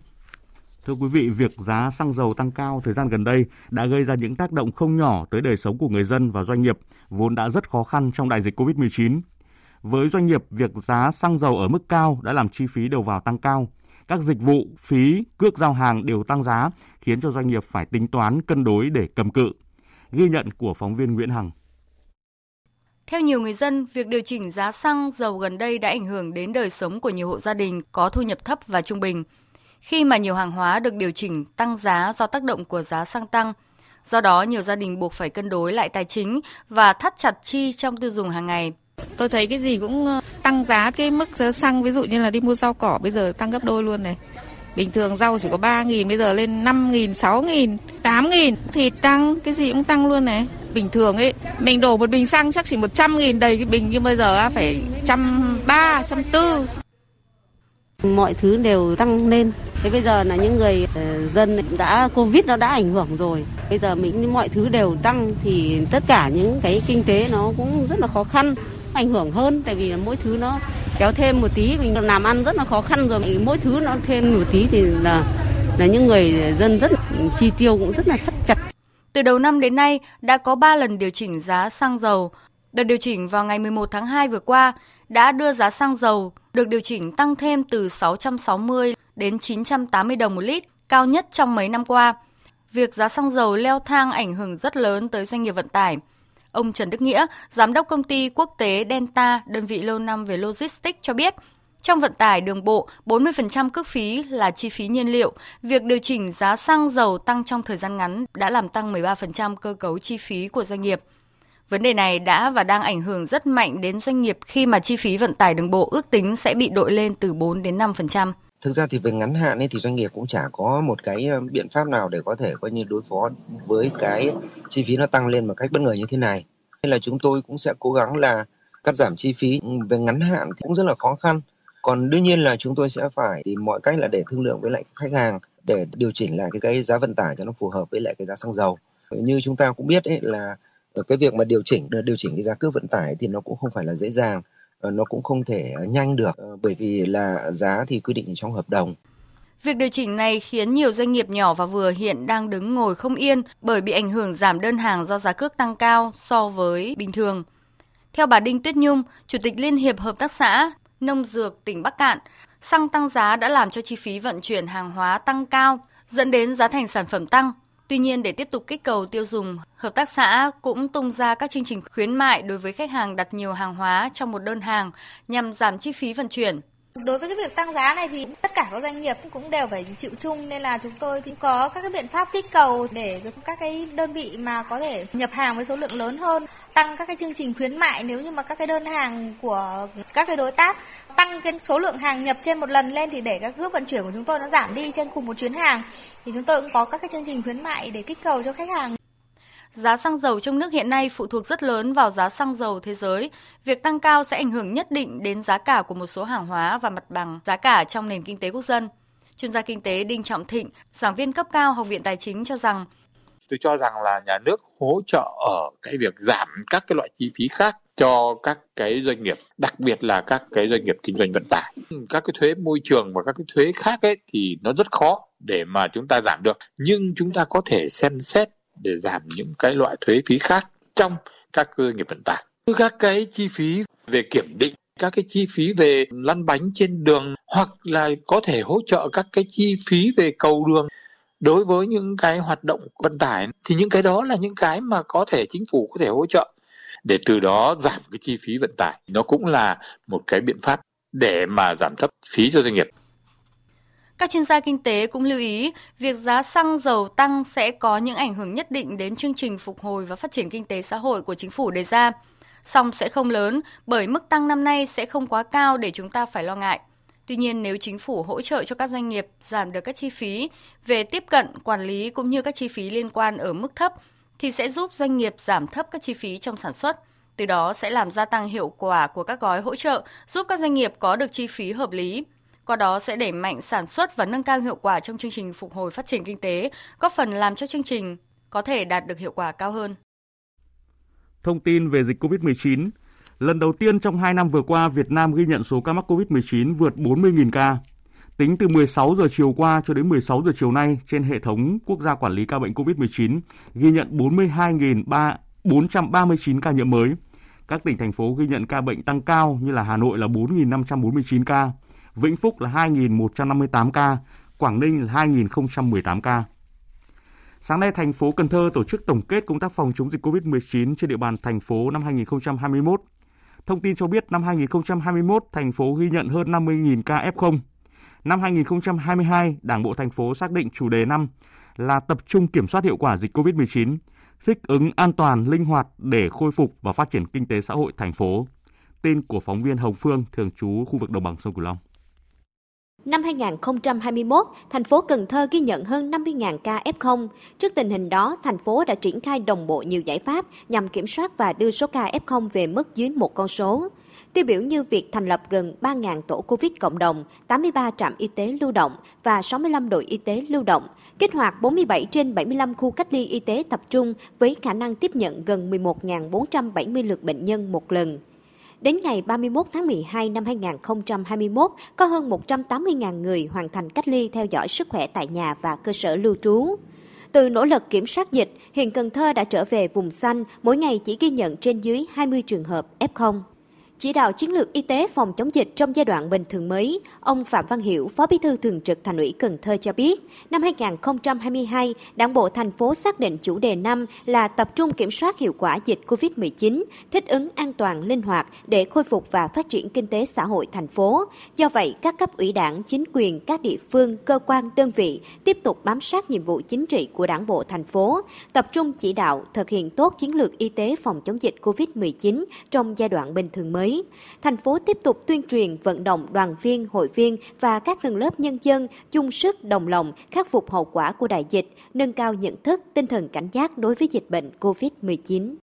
Thưa quý vị, việc giá xăng dầu tăng cao thời gian gần đây đã gây ra những tác động không nhỏ tới đời sống của người dân và doanh nghiệp, vốn đã rất khó khăn trong đại dịch COVID-19. Với doanh nghiệp, việc giá xăng dầu ở mức cao đã làm chi phí đầu vào tăng cao. Các dịch vụ, phí, cước giao hàng đều tăng giá, khiến cho doanh nghiệp phải tính toán cân đối để cầm cự. Ghi nhận của phóng viên Nguyễn Hằng. Theo nhiều người dân, việc điều chỉnh giá xăng dầu gần đây đã ảnh hưởng đến đời sống của nhiều hộ gia đình có thu nhập thấp và trung bình. Khi mà nhiều hàng hóa được điều chỉnh tăng giá do tác động của giá xăng tăng, do đó nhiều gia đình buộc phải cân đối lại tài chính và thắt chặt chi trong tiêu dùng hàng ngày. Tôi thấy cái gì cũng tăng giá, cái mức giá xăng, ví dụ như là đi mua rau cỏ bây giờ tăng gấp đôi luôn này. Bình thường rau chỉ có 3.000, bây giờ lên 5.000, 6.000, 8.000, thịt tăng, cái gì cũng tăng luôn này. Bình thường ấy, mình đổ một bình xăng chắc chỉ 100.000 đầy cái bình, nhưng bây giờ phải 130, 140. Mọi thứ đều tăng lên. Thế bây giờ là những người dân đã Covid nó đã ảnh hưởng rồi. Bây giờ mọi thứ đều tăng thì tất cả những cái kinh tế nó cũng rất là khó khăn. ảnh hưởng hơn, tại vì mỗi thứ nó kéo thêm một tí, mình làm ăn rất là khó khăn rồi, mỗi thứ nó thêm một tí thì là những người dân rất chi tiêu cũng rất là thắt chặt. Từ đầu năm đến nay đã có 3 lần điều chỉnh giá xăng dầu. Đợt điều chỉnh vào ngày 11 tháng 2 vừa qua đã đưa giá xăng dầu được điều chỉnh tăng thêm từ 660 đến 980 đồng một lít, cao nhất trong mấy năm qua. Việc giá xăng dầu leo thang ảnh hưởng rất lớn tới doanh nghiệp vận tải. Ông Trần Đức Nghĩa, giám đốc công ty quốc tế Delta, đơn vị lâu năm về logistics cho biết, trong vận tải đường bộ, 40% cước phí là chi phí nhiên liệu. Việc điều chỉnh giá xăng dầu tăng trong thời gian ngắn đã làm tăng 13% cơ cấu chi phí của doanh nghiệp. Vấn đề này đã và đang ảnh hưởng rất mạnh đến doanh nghiệp khi mà chi phí vận tải đường bộ ước tính sẽ bị đội lên từ 4 đến 5%. Thực ra thì về ngắn hạn ấy thì doanh nghiệp cũng chả có một cái biện pháp nào để có thể coi như đối phó với cái chi phí nó tăng lên một cách bất ngờ như thế này. Nên là chúng tôi cũng sẽ cố gắng là cắt giảm chi phí về ngắn hạn thì cũng rất là khó khăn. Còn đương nhiên là chúng tôi sẽ phải tìm mọi cách là để thương lượng với lại khách hàng để điều chỉnh lại cái giá vận tải cho nó phù hợp với lại cái giá xăng dầu. Như chúng ta cũng biết ấy là cái việc mà điều chỉnh cái giá cước vận tải thì nó cũng không phải là dễ dàng, nó cũng không thể nhanh được bởi vì là giá thì quy định trong hợp đồng. Việc điều chỉnh này khiến nhiều doanh nghiệp nhỏ và vừa hiện đang đứng ngồi không yên bởi bị ảnh hưởng giảm đơn hàng do giá cước tăng cao so với bình thường. Theo bà Đinh Tuyết Nhung, Chủ tịch Liên hiệp Hợp tác xã Nông Dược tỉnh Bắc Cạn, xăng tăng giá đã làm cho chi phí vận chuyển hàng hóa tăng cao, dẫn đến giá thành sản phẩm tăng. Tuy nhiên, để tiếp tục kích cầu tiêu dùng, hợp tác xã cũng tung ra các chương trình khuyến mại đối với khách hàng đặt nhiều hàng hóa trong một đơn hàng nhằm giảm chi phí vận chuyển. Đối với cái việc tăng giá này thì tất cả các doanh nghiệp cũng đều phải chịu chung, nên là chúng tôi cũng có các cái biện pháp kích cầu để các cái đơn vị mà có thể nhập hàng với số lượng lớn hơn, tăng các cái chương trình khuyến mại nếu như mà các cái đơn hàng của các cái đối tác tăng cái số lượng hàng nhập trên một lần lên thì để các cước vận chuyển của chúng tôi nó giảm đi trên cùng một chuyến hàng, thì chúng tôi cũng có các cái chương trình khuyến mại để kích cầu cho khách hàng. Giá xăng dầu trong nước hiện nay phụ thuộc rất lớn vào giá xăng dầu thế giới. Việc tăng cao sẽ ảnh hưởng nhất định đến giá cả của một số hàng hóa và mặt bằng giá cả trong nền kinh tế quốc dân. Chuyên gia kinh tế Đinh Trọng Thịnh, giảng viên cấp cao Học viện Tài chính cho rằng: Tôi cho rằng là nhà nước hỗ trợ ở cái việc giảm các cái loại chi phí khác cho các cái doanh nghiệp, đặc biệt là các cái doanh nghiệp kinh doanh vận tải. Các cái thuế môi trường và các cái thuế khác ấy thì nó rất khó để mà chúng ta giảm được. Nhưng chúng ta có thể xem xét để giảm những cái loại thuế phí khác trong các doanh nghiệp vận tải. Các cái chi phí về kiểm định, các cái chi phí về lăn bánh trên đường, hoặc là có thể hỗ trợ các cái chi phí về cầu đường. Đối với những cái hoạt động vận tải thì những cái đó là những cái mà có thể chính phủ có thể hỗ trợ để từ đó giảm cái chi phí vận tải. Nó cũng là một cái biện pháp để mà giảm thấp phí cho doanh nghiệp. Các chuyên gia kinh tế cũng lưu ý, việc giá xăng dầu tăng sẽ có những ảnh hưởng nhất định đến chương trình phục hồi và phát triển kinh tế xã hội của chính phủ đề ra. Song sẽ không lớn bởi mức tăng năm nay sẽ không quá cao để chúng ta phải lo ngại. Tuy nhiên, nếu chính phủ hỗ trợ cho các doanh nghiệp giảm được các chi phí về tiếp cận, quản lý cũng như các chi phí liên quan ở mức thấp, thì sẽ giúp doanh nghiệp giảm thấp các chi phí trong sản xuất. Từ đó sẽ làm gia tăng hiệu quả của các gói hỗ trợ, giúp các doanh nghiệp có được chi phí hợp lý. Qua đó sẽ đẩy mạnh sản xuất và nâng cao hiệu quả trong chương trình phục hồi phát triển kinh tế, góp phần làm cho chương trình có thể đạt được hiệu quả cao hơn. Thông tin về dịch COVID-19. Lần đầu tiên trong 2 năm vừa qua, Việt Nam ghi nhận số ca mắc COVID-19 vượt 40.000 ca. Tính từ 16 giờ chiều qua cho đến 16 giờ chiều nay, trên hệ thống quốc gia quản lý ca bệnh COVID-19 ghi nhận 42.439 ca nhiễm mới. Các tỉnh thành phố ghi nhận ca bệnh tăng cao như là Hà Nội là 4.549 ca, Vĩnh Phúc là 2.158 ca, Quảng Ninh là 2.018 ca. Sáng nay, thành phố Cần Thơ tổ chức tổng kết công tác phòng chống dịch COVID-19 trên địa bàn thành phố năm 2021. Thông tin cho biết năm 2021, thành phố ghi nhận hơn 50.000 ca F0. Năm 2022, Đảng bộ thành phố xác định chủ đề năm là tập trung kiểm soát hiệu quả dịch COVID-19, thích ứng an toàn, linh hoạt để khôi phục và phát triển kinh tế xã hội thành phố. Tin của phóng viên Hồng Phương, thường trú khu vực đồng bằng sông Cửu Long. Năm 2021, thành phố Cần Thơ ghi nhận hơn 50.000 ca F0. Trước tình hình đó, thành phố đã triển khai đồng bộ nhiều giải pháp nhằm kiểm soát và đưa số ca F0 về mức dưới một con số. Tiêu biểu như việc thành lập gần 3.000 tổ Covid cộng đồng, 83 trạm y tế lưu động và 65 đội y tế lưu động, kích hoạt 47 trên 75 khu cách ly y tế tập trung với khả năng tiếp nhận gần 11.470 lượt bệnh nhân một lần. Đến ngày 31 tháng 12 năm 2021, có hơn 180.000 người hoàn thành cách ly theo dõi sức khỏe tại nhà và cơ sở lưu trú. Từ nỗ lực kiểm soát dịch, hiện Cần Thơ đã trở về vùng xanh, mỗi ngày chỉ ghi nhận trên dưới 20 trường hợp F0. Chỉ đạo chiến lược y tế phòng chống dịch trong giai đoạn bình thường mới, ông Phạm Văn Hiểu, Phó Bí thư Thường trực Thành ủy Cần Thơ cho biết, năm 2022, Đảng bộ thành phố xác định chủ đề năm là tập trung kiểm soát hiệu quả dịch COVID-19, thích ứng an toàn linh hoạt để khôi phục và phát triển kinh tế xã hội thành phố. Do vậy, các cấp ủy Đảng, chính quyền, các địa phương, cơ quan, đơn vị tiếp tục bám sát nhiệm vụ chính trị của Đảng bộ thành phố, tập trung chỉ đạo thực hiện tốt chiến lược y tế phòng chống dịch COVID-19 trong giai đoạn bình thường mới. Thành phố tiếp tục tuyên truyền vận động đoàn viên, hội viên và các tầng lớp nhân dân chung sức đồng lòng khắc phục hậu quả của đại dịch, nâng cao nhận thức, tinh thần cảnh giác đối với dịch bệnh COVID-19.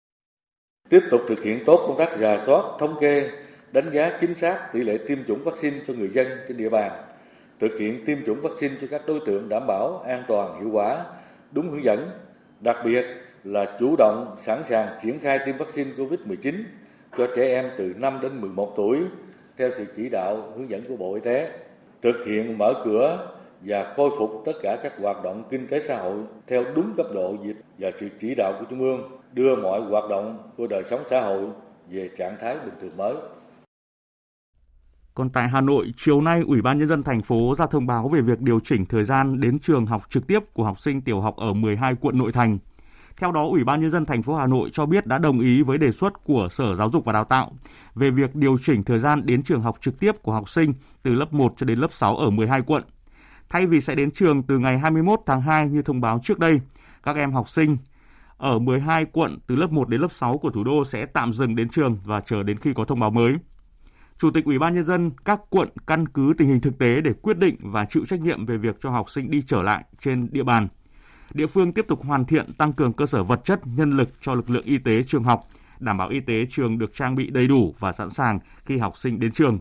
Tiếp tục thực hiện tốt công tác rà soát, thống kê, đánh giá chính xác tỷ lệ tiêm chủng vaccine cho người dân trên địa bàn, thực hiện tiêm chủng vaccine cho các đối tượng đảm bảo an toàn, hiệu quả, đúng hướng dẫn, đặc biệt là chủ động sẵn sàng triển khai tiêm vaccine COVID-19 cho trẻ em từ 5 đến 11 tuổi theo sự chỉ đạo hướng dẫn của Bộ Y tế, thực hiện mở cửa và khôi phục tất cả các hoạt động kinh tế xã hội theo đúng cấp độ dịch và sự chỉ đạo của Trung ương, đưa mọi hoạt động của đời sống xã hội về trạng thái bình thường mới. Còn tại Hà Nội, chiều nay Ủy ban Nhân dân thành phố ra thông báo về việc điều chỉnh thời gian đến trường học trực tiếp của học sinh tiểu học ở 12 quận nội thành. Theo đó, Ủy ban Nhân dân thành phố Hà Nội cho biết đã đồng ý với đề xuất của Sở Giáo dục và Đào tạo về việc điều chỉnh thời gian đến trường học trực tiếp của học sinh từ lớp 1 cho đến lớp 6 ở 12 quận. Thay vì sẽ đến trường từ ngày 21 tháng 2 như thông báo trước đây, các em học sinh ở 12 quận từ lớp 1 đến lớp 6 của thủ đô sẽ tạm dừng đến trường và chờ đến khi có thông báo mới. Chủ tịch Ủy ban Nhân dân các quận căn cứ tình hình thực tế để quyết định và chịu trách nhiệm về việc cho học sinh đi trở lại trên địa bàn. Địa phương tiếp tục hoàn thiện, tăng cường cơ sở vật chất, nhân lực cho lực lượng y tế trường học, đảm bảo y tế trường được trang bị đầy đủ và sẵn sàng khi học sinh đến trường.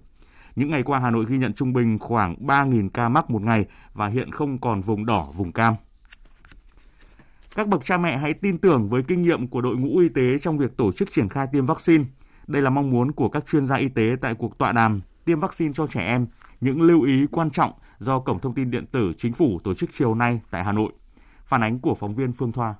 Những ngày qua, Hà Nội ghi nhận trung bình khoảng 3.000 ca mắc một ngày và hiện không còn vùng đỏ, vùng cam. Các bậc cha mẹ hãy tin tưởng với kinh nghiệm của đội ngũ y tế trong việc tổ chức triển khai tiêm vaccine. Đây là mong muốn của các chuyên gia y tế tại cuộc tọa đàm tiêm vaccine cho trẻ em, những lưu ý quan trọng do Cổng Thông tin Điện tử Chính phủ tổ chức chiều nay tại Hà Nội. Phản ánh của phóng viên Phương Thoa.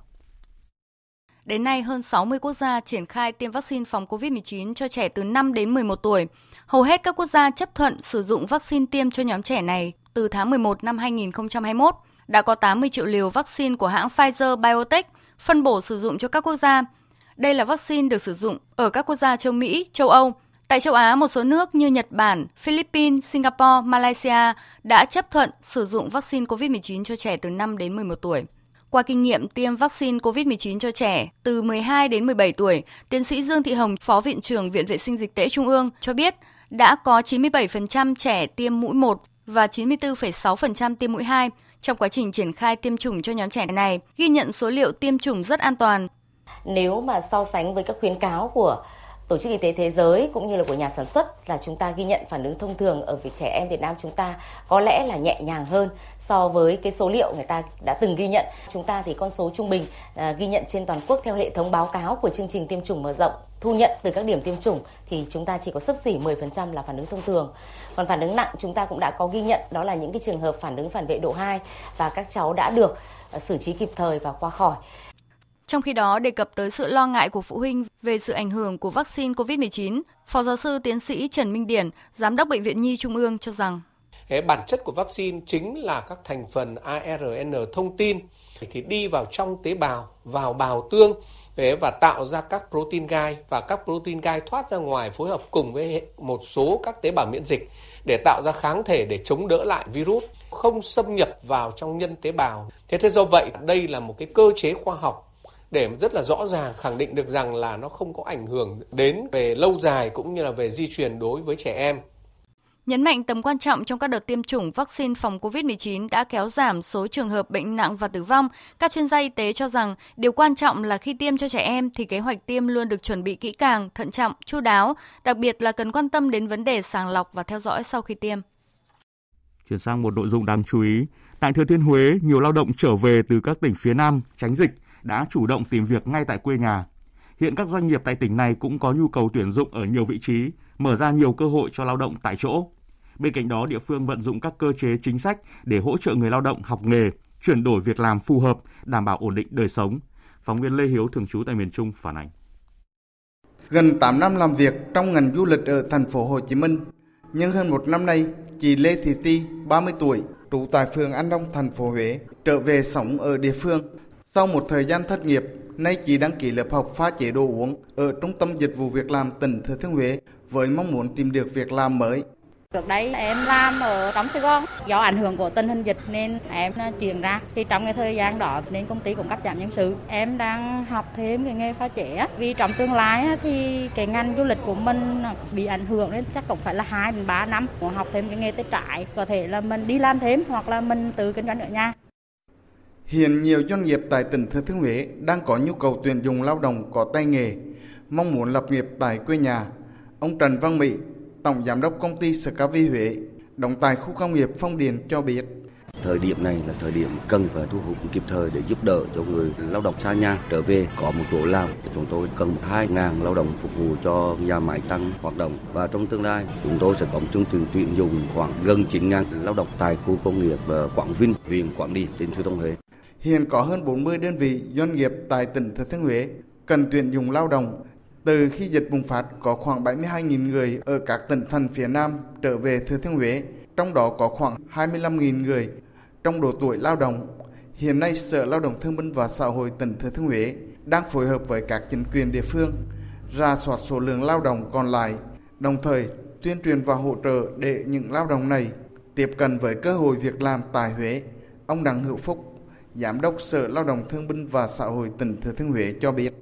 Đến nay, hơn 60 quốc gia triển khai tiêm vaccine phòng COVID-19 cho trẻ từ 5 đến 11 tuổi. Hầu hết các quốc gia chấp thuận sử dụng vaccine tiêm cho nhóm trẻ này từ tháng 11 năm 2021. Đã có 80 triệu liều vaccine của hãng Pfizer-BioNTech phân bổ sử dụng cho các quốc gia. Đây là vaccine được sử dụng ở các quốc gia châu Mỹ, châu Âu. Tại châu Á, một số nước như Nhật Bản, Philippines, Singapore, Malaysia đã chấp thuận sử dụng vaccine COVID-19 cho trẻ từ 5 đến 11 tuổi. Qua kinh nghiệm tiêm vaccine COVID-19 cho trẻ từ 12 đến 17 tuổi, tiến sĩ Dương Thị Hồng, Phó Viện trưởng Viện Vệ sinh Dịch tễ Trung ương cho biết đã có 97% trẻ tiêm mũi 1 và 94,6% tiêm mũi 2. Trong quá trình triển khai tiêm chủng cho nhóm trẻ này, ghi nhận số liệu tiêm chủng rất an toàn. Nếu mà so sánh với các khuyến cáo của Tổ chức Y tế Thế giới cũng như là của nhà sản xuất là chúng ta ghi nhận phản ứng thông thường ở việc trẻ em Việt Nam chúng ta có lẽ là nhẹ nhàng hơn so với cái số liệu người ta đã từng ghi nhận. Chúng ta thì con số trung bình ghi nhận trên toàn quốc theo hệ thống báo cáo của chương trình tiêm chủng mở rộng thu nhận từ các điểm tiêm chủng thì chúng ta chỉ có xấp xỉ 10% là phản ứng thông thường. Còn phản ứng nặng chúng ta cũng đã có ghi nhận đó là những cái trường hợp phản ứng phản vệ độ 2 và các cháu đã được xử trí kịp thời và qua khỏi. Trong khi đó, đề cập tới sự lo ngại của phụ huynh về sự ảnh hưởng của vaccine COVID-19, Phó Giáo sư Tiến sĩ Trần Minh Điển, Giám đốc Bệnh viện Nhi Trung ương cho rằng cái bản chất của vaccine chính là các thành phần ARN thông tin thì đi vào trong tế bào, vào bào tương và tạo ra các protein gai và các protein gai thoát ra ngoài phối hợp cùng với một số các tế bào miễn dịch để tạo ra kháng thể để chống đỡ lại virus, không xâm nhập vào trong nhân tế bào. Thế do vậy, đây là một cái cơ chế khoa học để rất là rõ ràng khẳng định được rằng là nó không có ảnh hưởng đến về lâu dài cũng như là về di truyền đối với trẻ em. Nhấn mạnh tầm quan trọng trong các đợt tiêm chủng vaccine phòng COVID-19 đã kéo giảm số trường hợp bệnh nặng và tử vong, các chuyên gia y tế cho rằng điều quan trọng là khi tiêm cho trẻ em thì kế hoạch tiêm luôn được chuẩn bị kỹ càng, thận trọng, chu đáo, đặc biệt là cần quan tâm đến vấn đề sàng lọc và theo dõi sau khi tiêm. Chuyển sang một nội dung đáng chú ý, tại Thừa Thiên Huế, nhiều lao động trở về từ các tỉnh phía Nam tránh dịch đã chủ động tìm việc ngay tại quê nhà. Hiện các doanh nghiệp tại tỉnh này cũng có nhu cầu tuyển dụng ở nhiều vị trí, mở ra nhiều cơ hội cho lao động tại chỗ. Bên cạnh đó, địa phương vận dụng các cơ chế chính sách để hỗ trợ người lao động học nghề, chuyển đổi việc làm phù hợp, đảm bảo ổn định đời sống. Phóng viên Lê Hiếu thường trú tại miền Trung phản ánh. Gần 8 năm làm việc trong ngành du lịch ở thành phố Hồ Chí Minh, nhưng hơn 1 năm nay, chị Lê Thị Ti, 30 tuổi, trú tại phường An Đông, thành phố Huế, trở về sống ở địa phương. Sau một thời gian thất nghiệp, nay chị đăng ký lớp học pha chế đồ uống ở Trung tâm Dịch vụ Việc làm tỉnh Thừa Thiên Huế với mong muốn tìm được việc làm mới. Trước đây em làm ở trong Sài Gòn, do ảnh hưởng của tình hình dịch nên em chuyển ra. Thì trong cái thời gian đó nên công ty cũng cắt giảm nhân sự. Em đang học thêm cái nghề pha chế vì trong tương lai thì cái ngành du lịch của mình bị ảnh hưởng nên chắc cũng phải là 2-3 năm. Muốn học thêm cái nghề tay trái, có thể là mình đi làm thêm hoặc là mình tự kinh doanh ở nhà. Hiện nhiều doanh nghiệp tại tỉnh Thừa Thiên Huế đang có nhu cầu tuyển dụng lao động có tay nghề, mong muốn lập nghiệp tại quê nhà. Ông Trần Văn Mỹ, Tổng Giám đốc Công ty Scavi Huế, đóng tại khu công nghiệp Phong Điền cho biết. Thời điểm này là thời điểm cần phải thu hút kịp thời để giúp đỡ cho người lao động xa nhà trở về có một chỗ làm. Chúng tôi cần 2.000 lao động phục vụ cho nhà máy tăng hoạt động. Và trong tương lai, chúng tôi sẽ có một chương trình tuyển dụng khoảng gần 9.000 lao động tại khu công nghiệp Quảng Vinh, huyện Quảng Điền, tỉnh Thừa Thiên Huế. Hiện có hơn 40 đơn vị doanh nghiệp tại tỉnh Thừa Thiên Huế cần tuyển dụng lao động. Từ khi dịch bùng phát, có khoảng 72.000 người ở các tỉnh thành phía Nam trở về Thừa Thiên Huế, trong đó có khoảng 25.000 người trong độ tuổi lao động. Hiện nay, Sở Lao động Thương binh và Xã hội tỉnh Thừa Thiên Huế đang phối hợp với các chính quyền địa phương rà soát số lượng lao động còn lại, đồng thời tuyên truyền và hỗ trợ để những lao động này tiếp cận với cơ hội việc làm tại Huế. Ông Đặng Hữu Phúc, Giám đốc Sở Lao động Thương binh và Xã hội tỉnh Thừa Thiên Huế cho biết,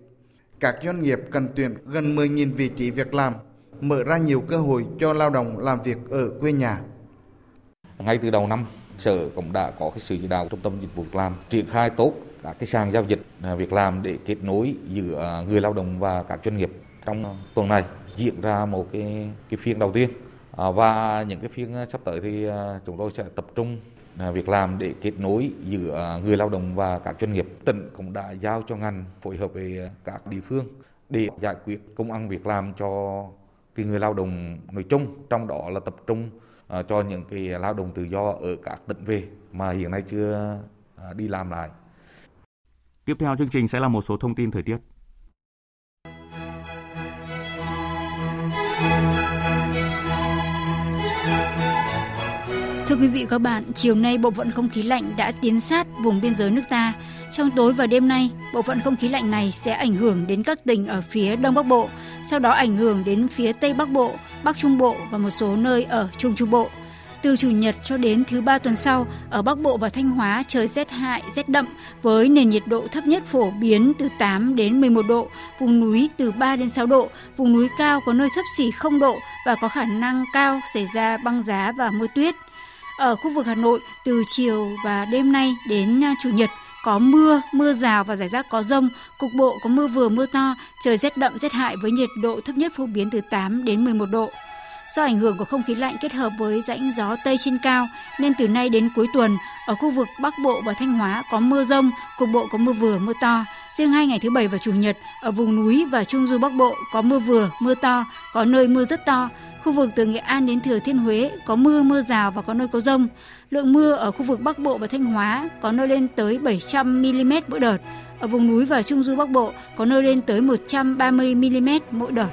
các doanh nghiệp cần tuyển gần 10.000 vị trí việc làm, mở ra nhiều cơ hội cho lao động làm việc ở quê nhà. Ngay từ đầu năm, Sở cũng đã có cái sự chỉ đạo Trung tâm Dịch vụ Việc làm triển khai tốt các cái sàn giao dịch việc làm để kết nối giữa người lao động và các doanh nghiệp. Trong tuần này diễn ra một cái phiên đầu tiên và những cái phiên sắp tới thì chúng tôi sẽ tập trung việc làm để kết nối giữa người lao động và các doanh nghiệp. Tỉnh cũng đã giao cho ngành phối hợp với các địa phương để giải quyết công ăn việc làm cho người lao động nói chung, trong đó là tập trung cho những cái lao động tự do ở các tỉnh về mà hiện nay chưa đi làm lại. Tiếp theo chương trình sẽ là một số thông tin thời tiết. Thưa quý vị và các bạn, chiều nay bộ phận không khí lạnh đã tiến sát vùng biên giới nước ta. Trong tối và đêm nay, bộ phận không khí lạnh này sẽ ảnh hưởng đến các tỉnh ở phía Đông Bắc Bộ, sau đó ảnh hưởng đến phía Tây Bắc Bộ, Bắc Trung Bộ và một số nơi ở Trung Trung Bộ. Từ Chủ nhật cho đến thứ Ba tuần sau, ở Bắc Bộ và Thanh Hóa trời rét hại, rét đậm với nền nhiệt độ thấp nhất phổ biến từ 8 đến 11 độ, vùng núi từ 3 đến 6 độ, vùng núi cao có nơi xấp xỉ 0 độ và có khả năng cao xảy ra băng giá và mưa tuyết. Ở khu vực Hà Nội, từ chiều và đêm nay đến Chủ nhật có mưa, mưa rào và rải rác có dông, cục bộ có mưa vừa mưa to, trời rét đậm rét hại với nhiệt độ thấp nhất phổ biến từ 8 đến 11 độ. Do ảnh hưởng của không khí lạnh kết hợp với rãnh gió Tây trên cao nên từ nay đến cuối tuần, ở khu vực Bắc Bộ và Thanh Hóa có mưa dông, cục bộ có mưa vừa mưa to. Riêng hai ngày thứ Bảy và Chủ nhật, ở vùng núi và Trung du Bắc Bộ có mưa vừa, mưa to, có nơi mưa rất to. Khu vực từ Nghệ An đến Thừa Thiên Huế có mưa, mưa rào và có nơi có dông. Lượng mưa ở khu vực Bắc Bộ và Thanh Hóa có nơi lên tới 700mm mỗi đợt. Ở vùng núi và Trung du Bắc Bộ có nơi lên tới 130mm mỗi đợt.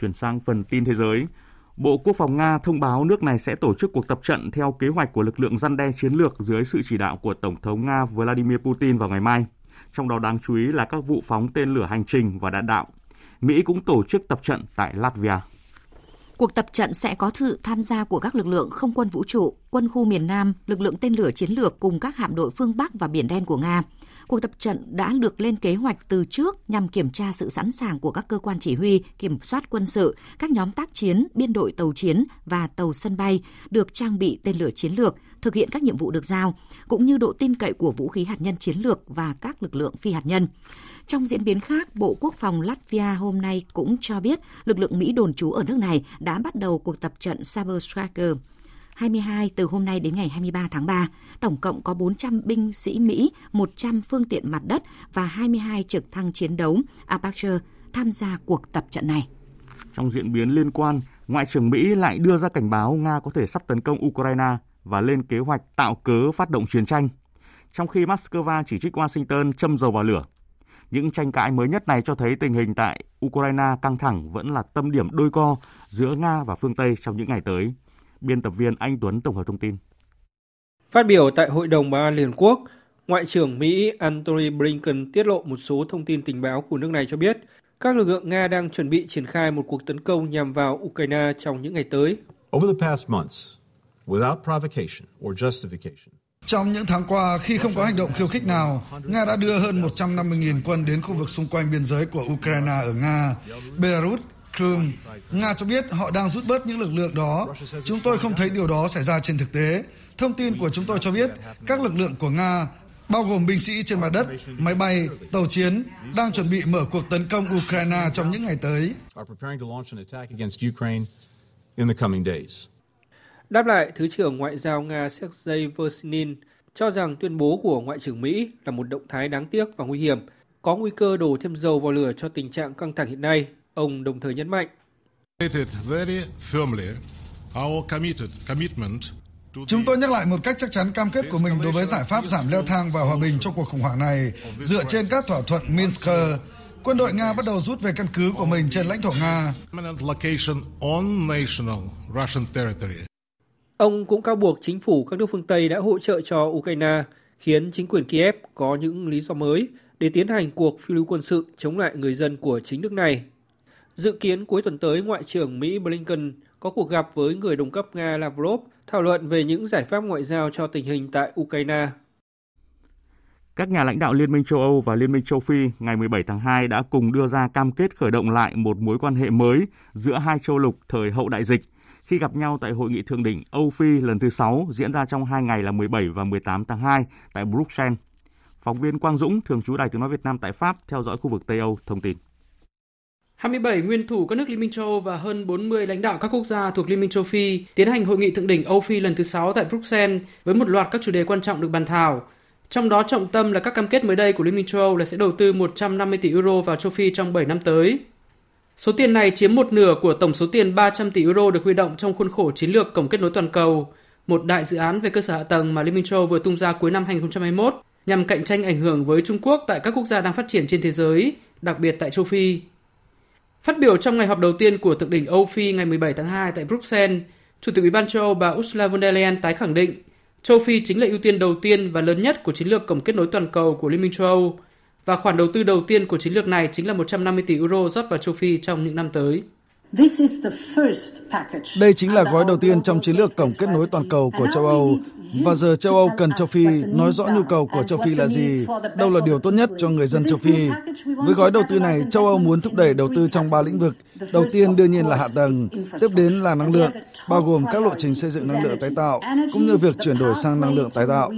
Chuyển sang phần tin thế giới. Bộ Quốc phòng Nga thông báo nước này sẽ tổ chức cuộc tập trận theo kế hoạch của lực lượng răn đe chiến lược dưới sự chỉ đạo của Tổng thống Nga Vladimir Putin vào ngày mai. Trong đó đáng chú ý là các vụ phóng tên lửa hành trình và đạn đạo. Mỹ cũng tổ chức tập trận tại Latvia. Cuộc tập trận sẽ có sự tham gia của các lực lượng không quân vũ trụ, quân khu miền Nam, lực lượng tên lửa chiến lược cùng các hạm đội phương Bắc và Biển Đen của Nga. Cuộc tập trận đã được lên kế hoạch từ trước nhằm kiểm tra sự sẵn sàng của các cơ quan chỉ huy, kiểm soát quân sự, các nhóm tác chiến, biên đội tàu chiến và tàu sân bay được trang bị tên lửa chiến lược, thực hiện các nhiệm vụ được giao, cũng như độ tin cậy của vũ khí hạt nhân chiến lược và các lực lượng phi hạt nhân. Trong diễn biến khác, Bộ Quốc phòng Latvia hôm nay cũng cho biết lực lượng Mỹ đồn trú ở nước này đã bắt đầu cuộc tập trận Cyberstriker. 22 từ hôm nay đến ngày 23 tháng 3, tổng cộng có 400 binh sĩ Mỹ, 100 phương tiện mặt đất và 22 trực thăng chiến đấu Apache tham gia cuộc tập trận này. Trong diễn biến liên quan, Ngoại trưởng Mỹ lại đưa ra cảnh báo Nga có thể sắp tấn công Ukraine và lên kế hoạch tạo cớ phát động chiến tranh, trong khi Moscow chỉ trích Washington châm dầu vào lửa. Những tranh cãi mới nhất này cho thấy tình hình tại Ukraine căng thẳng vẫn là tâm điểm đôi co giữa Nga và phương Tây trong những ngày tới. Biên tập viên Anh Tuấn tổng hợp thông tin. Phát biểu tại Hội đồng Bảo an Liên Quốc, Ngoại trưởng Mỹ Antony Blinken tiết lộ một số thông tin tình báo của nước này cho biết các lực lượng Nga đang chuẩn bị triển khai một cuộc tấn công nhằm vào Ukraine trong những ngày tới. Trong những tháng qua, khi không có hành động khiêu khích nào, Nga đã đưa hơn 150.000 quân đến khu vực xung quanh biên giới của Ukraine ở Nga, Belarus, Crimea. Nga cho biết họ đang rút bớt những lực lượng đó. Chúng tôi không thấy điều đó xảy ra trên thực tế. Thông tin của chúng tôi cho biết các lực lượng của Nga, bao gồm binh sĩ trên mặt đất, máy bay, tàu chiến, đang chuẩn bị mở cuộc tấn công Ukraine trong những ngày tới. Đáp lại, Thứ trưởng Ngoại giao Nga Sergei Vershinin cho rằng tuyên bố của Ngoại trưởng Mỹ là một động thái đáng tiếc và nguy hiểm, có nguy cơ đổ thêm dầu vào lửa cho tình trạng căng thẳng hiện nay. Ông đồng thời nhấn mạnh: Chúng tôi nhắc lại một cách chắc chắn cam kết của mình đối với giải pháp giảm leo thang và hòa bình trong cuộc khủng hoảng này dựa trên các thỏa thuận Minsk. Quân đội Nga bắt đầu rút về căn cứ của mình trên lãnh thổ Nga. Ông cũng cáo buộc chính phủ các nước phương Tây đã hỗ trợ cho Ukraine, khiến chính quyền Kiev có những lý do mới để tiến hành cuộc phiêu lưu quân sự chống lại người dân của chính nước này. Dự kiến cuối tuần tới, Ngoại trưởng Mỹ Blinken có cuộc gặp với người đồng cấp Nga Lavrov thảo luận về những giải pháp ngoại giao cho tình hình tại Ukraine. Các nhà lãnh đạo Liên minh châu Âu và Liên minh châu Phi ngày 17 tháng 2 đã cùng đưa ra cam kết khởi động lại một mối quan hệ mới giữa hai châu lục thời hậu đại dịch khi gặp nhau tại Hội nghị Thượng đỉnh Âu Phi lần thứ 6 diễn ra trong 2 ngày là 17 và 18 tháng 2 tại Bruxelles. Phóng viên Quang Dũng, thường trú Đài Tiếng nói Việt Nam tại Pháp, theo dõi khu vực Tây Âu, thông tin. 27 nguyên thủ các nước Liên minh châu Âu và hơn 40 lãnh đạo các quốc gia thuộc Liên minh châu Phi tiến hành Hội nghị Thượng đỉnh Âu Phi lần thứ 6 tại Bruxelles với một loạt các chủ đề quan trọng được bàn thảo. Trong đó trọng tâm là các cam kết mới đây của Liên minh châu Âu là sẽ đầu tư 150 tỷ euro vào châu Phi trong 7 năm tới. Số tiền này chiếm một nửa của tổng số tiền 300 tỷ euro được huy động trong khuôn khổ chiến lược Cổng kết nối toàn cầu, một đại dự án về cơ sở hạ tầng mà Liên minh châu Âu vừa tung ra cuối năm 2021 nhằm cạnh tranh ảnh hưởng với Trung Quốc tại các quốc gia đang phát triển trên thế giới, đặc biệt tại châu Phi. Phát biểu trong ngày họp đầu tiên của Thượng đỉnh Âu Phi ngày 17 tháng 2 tại Bruxelles, Chủ tịch Ủy ban châu Âu bà Ursula von der Leyen tái khẳng định châu Phi chính là ưu tiên đầu tiên và lớn nhất của chiến lược Cổng kết nối toàn cầu của Liên minh châu Âu, và khoản đầu tư đầu tiên của chiến lược này chính là 150 tỷ euro rót vào châu Phi trong những năm tới. Đây chính là gói đầu tiên trong chiến lược Cổng kết nối toàn cầu của châu Âu, và giờ châu Âu cần châu Phi, nói rõ nhu cầu của châu Phi là gì, đâu là điều tốt nhất cho người dân châu Phi. Với gói đầu tư này, châu Âu muốn thúc đẩy đầu tư trong 3 lĩnh vực. Đầu tiên đương nhiên là hạ tầng, tiếp đến là năng lượng, bao gồm các lộ trình xây dựng năng lượng tái tạo, cũng như việc chuyển đổi sang năng lượng tái tạo.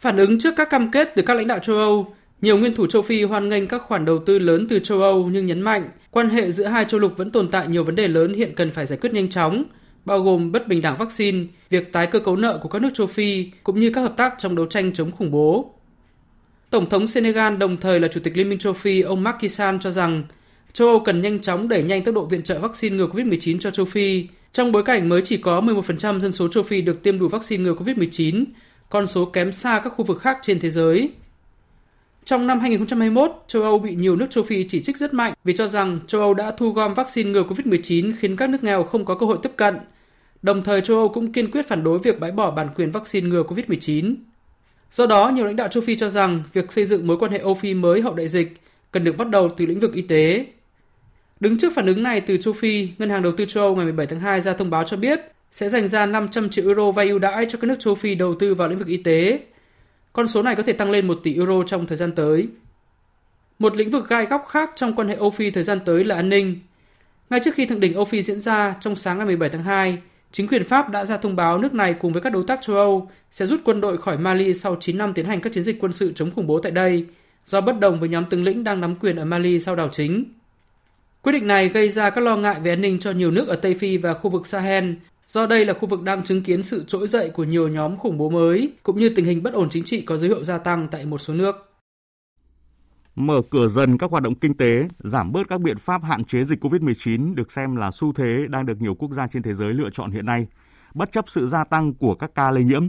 Phản ứng trước các cam kết từ các lãnh đạo châu Âu, nhiều nguyên thủ châu Phi hoan nghênh các khoản đầu tư lớn từ châu Âu nhưng nhấn mạnh quan hệ giữa hai châu lục vẫn tồn tại nhiều vấn đề lớn hiện cần phải giải quyết nhanh chóng, bao gồm bất bình đẳng vaccine, việc tái cơ cấu nợ của các nước châu Phi cũng như các hợp tác trong đấu tranh chống khủng bố. Tổng thống Senegal đồng thời là Chủ tịch Liên minh châu Phi ông Macky Sall cho rằng châu Âu cần nhanh chóng đẩy nhanh tốc độ viện trợ vaccine ngừa COVID-19 cho châu Phi, trong bối cảnh mới chỉ có 11% dân số châu Phi được tiêm đủ vaccine ngừa COVID-19, con số kém xa các khu vực khác trên thế giới. Trong năm 2021, châu Âu bị nhiều nước châu Phi chỉ trích rất mạnh vì cho rằng châu Âu đã thu gom vaccine ngừa COVID-19 khiến các nước nghèo không có cơ hội tiếp cận. Đồng thời, châu Âu cũng kiên quyết phản đối việc bãi bỏ bản quyền vaccine ngừa COVID-19. Do đó, nhiều lãnh đạo châu Phi cho rằng việc xây dựng mối quan hệ Âu Phi mới hậu đại dịch cần được bắt đầu từ lĩnh vực y tế. Đứng trước phản ứng này từ châu Phi, Ngân hàng Đầu tư châu Âu ngày 17 tháng 2 ra thông báo cho biết sẽ dành ra 500 triệu euro vay ưu đãi cho các nước châu Phi đầu tư vào lĩnh vực y tế. Con số này có thể tăng lên 1 tỷ euro trong thời gian tới. Một lĩnh vực gai góc khác trong quan hệ Âu Phi thời gian tới là an ninh. Ngay trước khi thượng đỉnh Âu Phi diễn ra trong sáng ngày 17 tháng 2, chính quyền Pháp đã ra thông báo nước này cùng với các đối tác châu Âu sẽ rút quân đội khỏi Mali sau 9 năm tiến hành các chiến dịch quân sự chống khủng bố tại đây, do bất đồng với nhóm tướng lĩnh đang nắm quyền ở Mali sau đảo chính. Quyết định này gây ra các lo ngại về an ninh cho nhiều nước ở Tây Phi và khu vực Sahel, do đây là khu vực đang chứng kiến sự trỗi dậy của nhiều nhóm khủng bố mới, cũng như tình hình bất ổn chính trị có dấu hiệu gia tăng tại một số nước. Mở cửa dần các hoạt động kinh tế, giảm bớt các biện pháp hạn chế dịch COVID-19 được xem là xu thế đang được nhiều quốc gia trên thế giới lựa chọn hiện nay, bất chấp sự gia tăng của các ca lây nhiễm.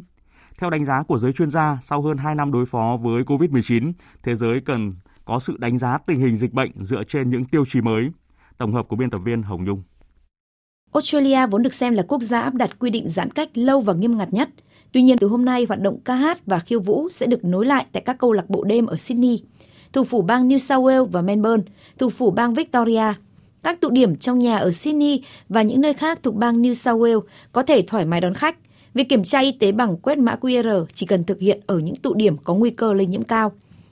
Theo đánh giá của giới chuyên gia, sau hơn 2 năm đối phó với COVID-19, thế giới cần có sự đánh giá tình hình dịch bệnh dựa trên những tiêu chí mới. Tổng hợp của biên tập viên Hồng Nhung. Australia vốn được xem là quốc gia áp đặt quy định giãn cách lâu và nghiêm ngặt nhất. Tuy nhiên, từ hôm nay, hoạt động ca hát và khiêu vũ sẽ được nối lại tại các câu lạc bộ đêm ở Sydney, thủ phủ bang New South Wales và Melbourne, thủ phủ bang Victoria. Các tụ điểm trong nhà ở Sydney và những nơi khác thuộc bang New South Wales có thể thoải mái đón khách. Việc kiểm tra y tế bằng quét mã QR chỉ cần thực hiện ở những tụ điểm có nguy cơ lây nhiễm cao.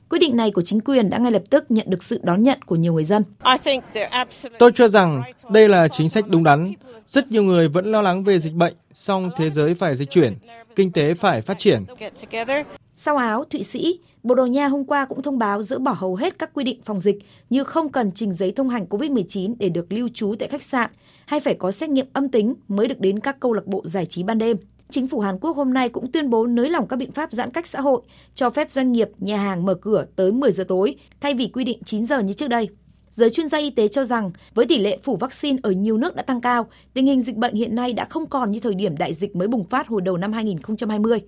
Quyết định này của chính quyền đã ngay lập tức nhận được sự đón nhận của nhiều người dân. Tôi cho rằng đây là chính sách đúng đắn. Rất nhiều người vẫn lo lắng về dịch bệnh, song thế giới phải dịch chuyển, kinh tế phải phát triển. Sau Áo, Thụy Sĩ, Bồ Đào Nha hôm qua cũng thông báo dỡ bỏ hầu hết các quy định phòng dịch như không cần trình giấy thông hành COVID-19 để được lưu trú tại khách sạn hay phải có xét nghiệm âm tính mới được đến các câu lạc bộ giải trí ban đêm. Chính phủ Hàn Quốc hôm nay cũng tuyên bố nới lỏng các biện pháp giãn cách xã hội, cho phép doanh nghiệp, nhà hàng mở cửa tới 10 giờ tối, thay vì quy định 9 giờ như trước đây. Giới chuyên gia y tế cho rằng, với tỷ lệ phủ vaccine ở nhiều nước đã tăng cao, tình hình dịch bệnh hiện nay đã không còn như thời điểm đại dịch mới bùng phát hồi đầu năm 2020.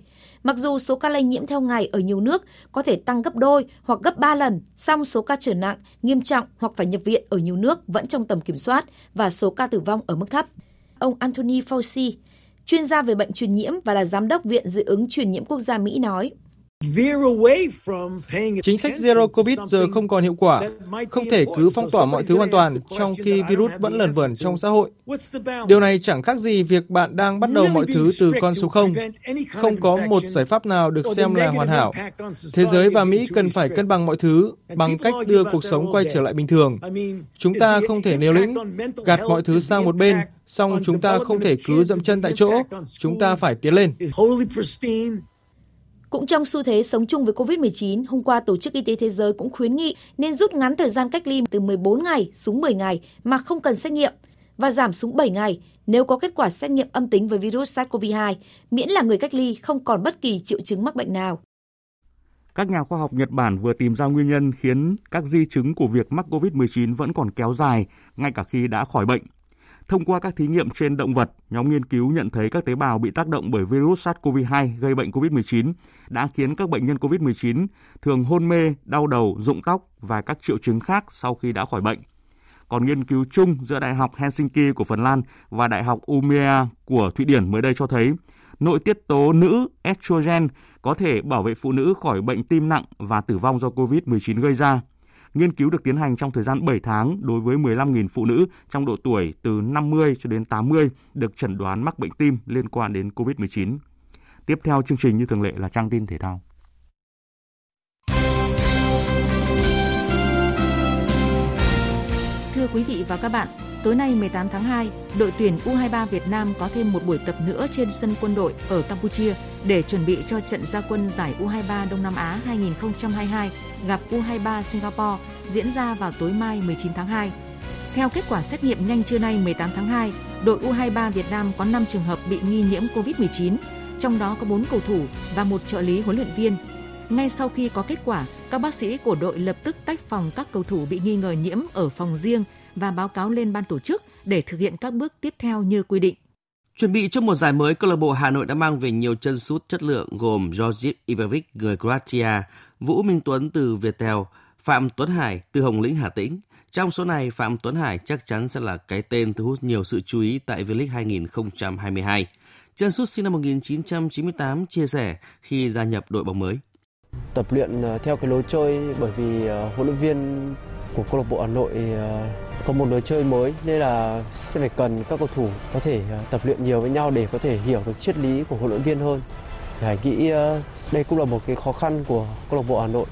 Mặc dù số ca lây nhiễm theo ngày ở nhiều nước có thể tăng gấp đôi hoặc gấp 3 lần, song số ca trở nặng, nghiêm trọng hoặc phải nhập viện ở nhiều nước vẫn trong tầm kiểm soát và số ca tử vong ở mức thấp. Ông Anthony Fauci, chuyên gia về bệnh truyền nhiễm và là giám đốc Viện Dị ứng Truyền nhiễm Quốc gia Mỹ nói. Chính sách Zero Covid giờ không còn hiệu quả, không thể cứ phong tỏa mọi thứ hoàn toàn trong khi virus vẫn lờn vờn trong xã hội. Điều này chẳng khác gì việc bạn đang bắt đầu mọi thứ từ con số 0. Không có một giải pháp nào được xem là hoàn hảo. Thế giới và Mỹ cần phải cân bằng mọi thứ bằng cách đưa cuộc sống quay trở lại bình thường. Chúng ta không thể liều lĩnh, gạt mọi thứ sang một bên, song chúng ta không thể cứ dậm chân tại chỗ, chúng ta phải tiến lên. Cũng trong xu thế sống chung với COVID-19, hôm qua Tổ chức Y tế Thế giới cũng khuyến nghị nên rút ngắn thời gian cách ly từ 14 ngày xuống 10 ngày mà không cần xét nghiệm và giảm xuống 7 ngày nếu có kết quả xét nghiệm âm tính với virus SARS-CoV-2, miễn là người cách ly không còn bất kỳ triệu chứng mắc bệnh nào. Các nhà khoa học Nhật Bản vừa tìm ra nguyên nhân khiến các di chứng của việc mắc COVID-19 vẫn còn kéo dài ngay cả khi đã khỏi bệnh. Thông qua các thí nghiệm trên động vật, nhóm nghiên cứu nhận thấy các tế bào bị tác động bởi virus SARS-CoV-2 gây bệnh COVID-19 đã khiến các bệnh nhân COVID-19 thường hôn mê, đau đầu, rụng tóc và các triệu chứng khác sau khi đã khỏi bệnh. Còn nghiên cứu chung giữa Đại học Helsinki của Phần Lan và Đại học Umeå của Thụy Điển mới đây cho thấy nội tiết tố nữ estrogen có thể bảo vệ phụ nữ khỏi bệnh tim nặng và tử vong do COVID-19 gây ra. Nghiên cứu được tiến hành trong thời gian 7 tháng đối với 15.000 phụ nữ trong độ tuổi từ 50 cho đến 80 được chẩn đoán mắc bệnh tim liên quan đến COVID-19. Tiếp theo chương trình như thường lệ là trang tin thể thao. Thưa quý vị và các bạn, tối nay 18 tháng 2, đội tuyển U23 Việt Nam có thêm một buổi tập nữa trên sân Quân đội ở Campuchia để chuẩn bị cho trận ra quân giải U23 Đông Nam Á 2022 gặp U23 Singapore diễn ra vào tối mai 19 tháng 2. Theo kết quả xét nghiệm nhanh trưa nay 18 tháng 2, đội U23 Việt Nam có 5 trường hợp bị nghi nhiễm COVID-19, trong đó có 4 cầu thủ và một trợ lý huấn luyện viên. Ngay sau khi có kết quả, các bác sĩ của đội lập tức tách phòng các cầu thủ bị nghi ngờ nhiễm ở phòng riêng và báo cáo lên ban tổ chức để thực hiện các bước tiếp theo như quy định. Chuẩn bị cho mùa giải mới, câu lạc bộ Hà Nội đã mang về nhiều chân sút chất lượng gồm Josip Ivavic người Croatia, Vũ Minh Tuấn từ Viettel, Phạm Tuấn Hải từ Hồng Lĩnh Hà Tĩnh. Trong số này, Phạm Tuấn Hải chắc chắn sẽ là cái tên thu hút nhiều sự chú ý tại V-League 2022. Chân sút sinh năm 1998 chia sẻ khi gia nhập đội bóng mới. Tập luyện theo cái lối chơi bởi vì huấn luyện viên của câu lạc bộ Hà Nội có một lối chơi mới nên là sẽ phải cần các cầu thủ có thể tập luyện nhiều với nhau để có thể hiểu được triết lý của huấn luyện viên hơn. Hãy nghĩ đây cũng là một cái khó khăn của câu lạc bộ Hà Nội.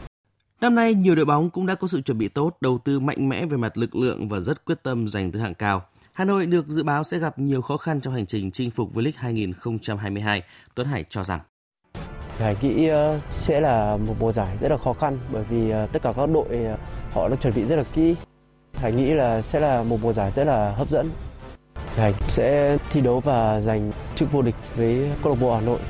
Năm nay nhiều đội bóng cũng đã có sự chuẩn bị tốt, đầu tư mạnh mẽ về mặt lực lượng và rất quyết tâm giành thứ hạng cao. Hà Nội được dự báo sẽ gặp nhiều khó khăn trong hành trình chinh phục V-League 2022. Tuấn Hải cho rằng Hải nghĩ sẽ là một mùa giải rất là khó khăn bởi vì tất cả các đội họ đã chuẩn bị rất là kỹ. Hải nghĩ là sẽ là một mùa giải rất là hấp dẫn. Hải sẽ thi đấu và giành chức vô địch với câu lạc bộ Hà Nội.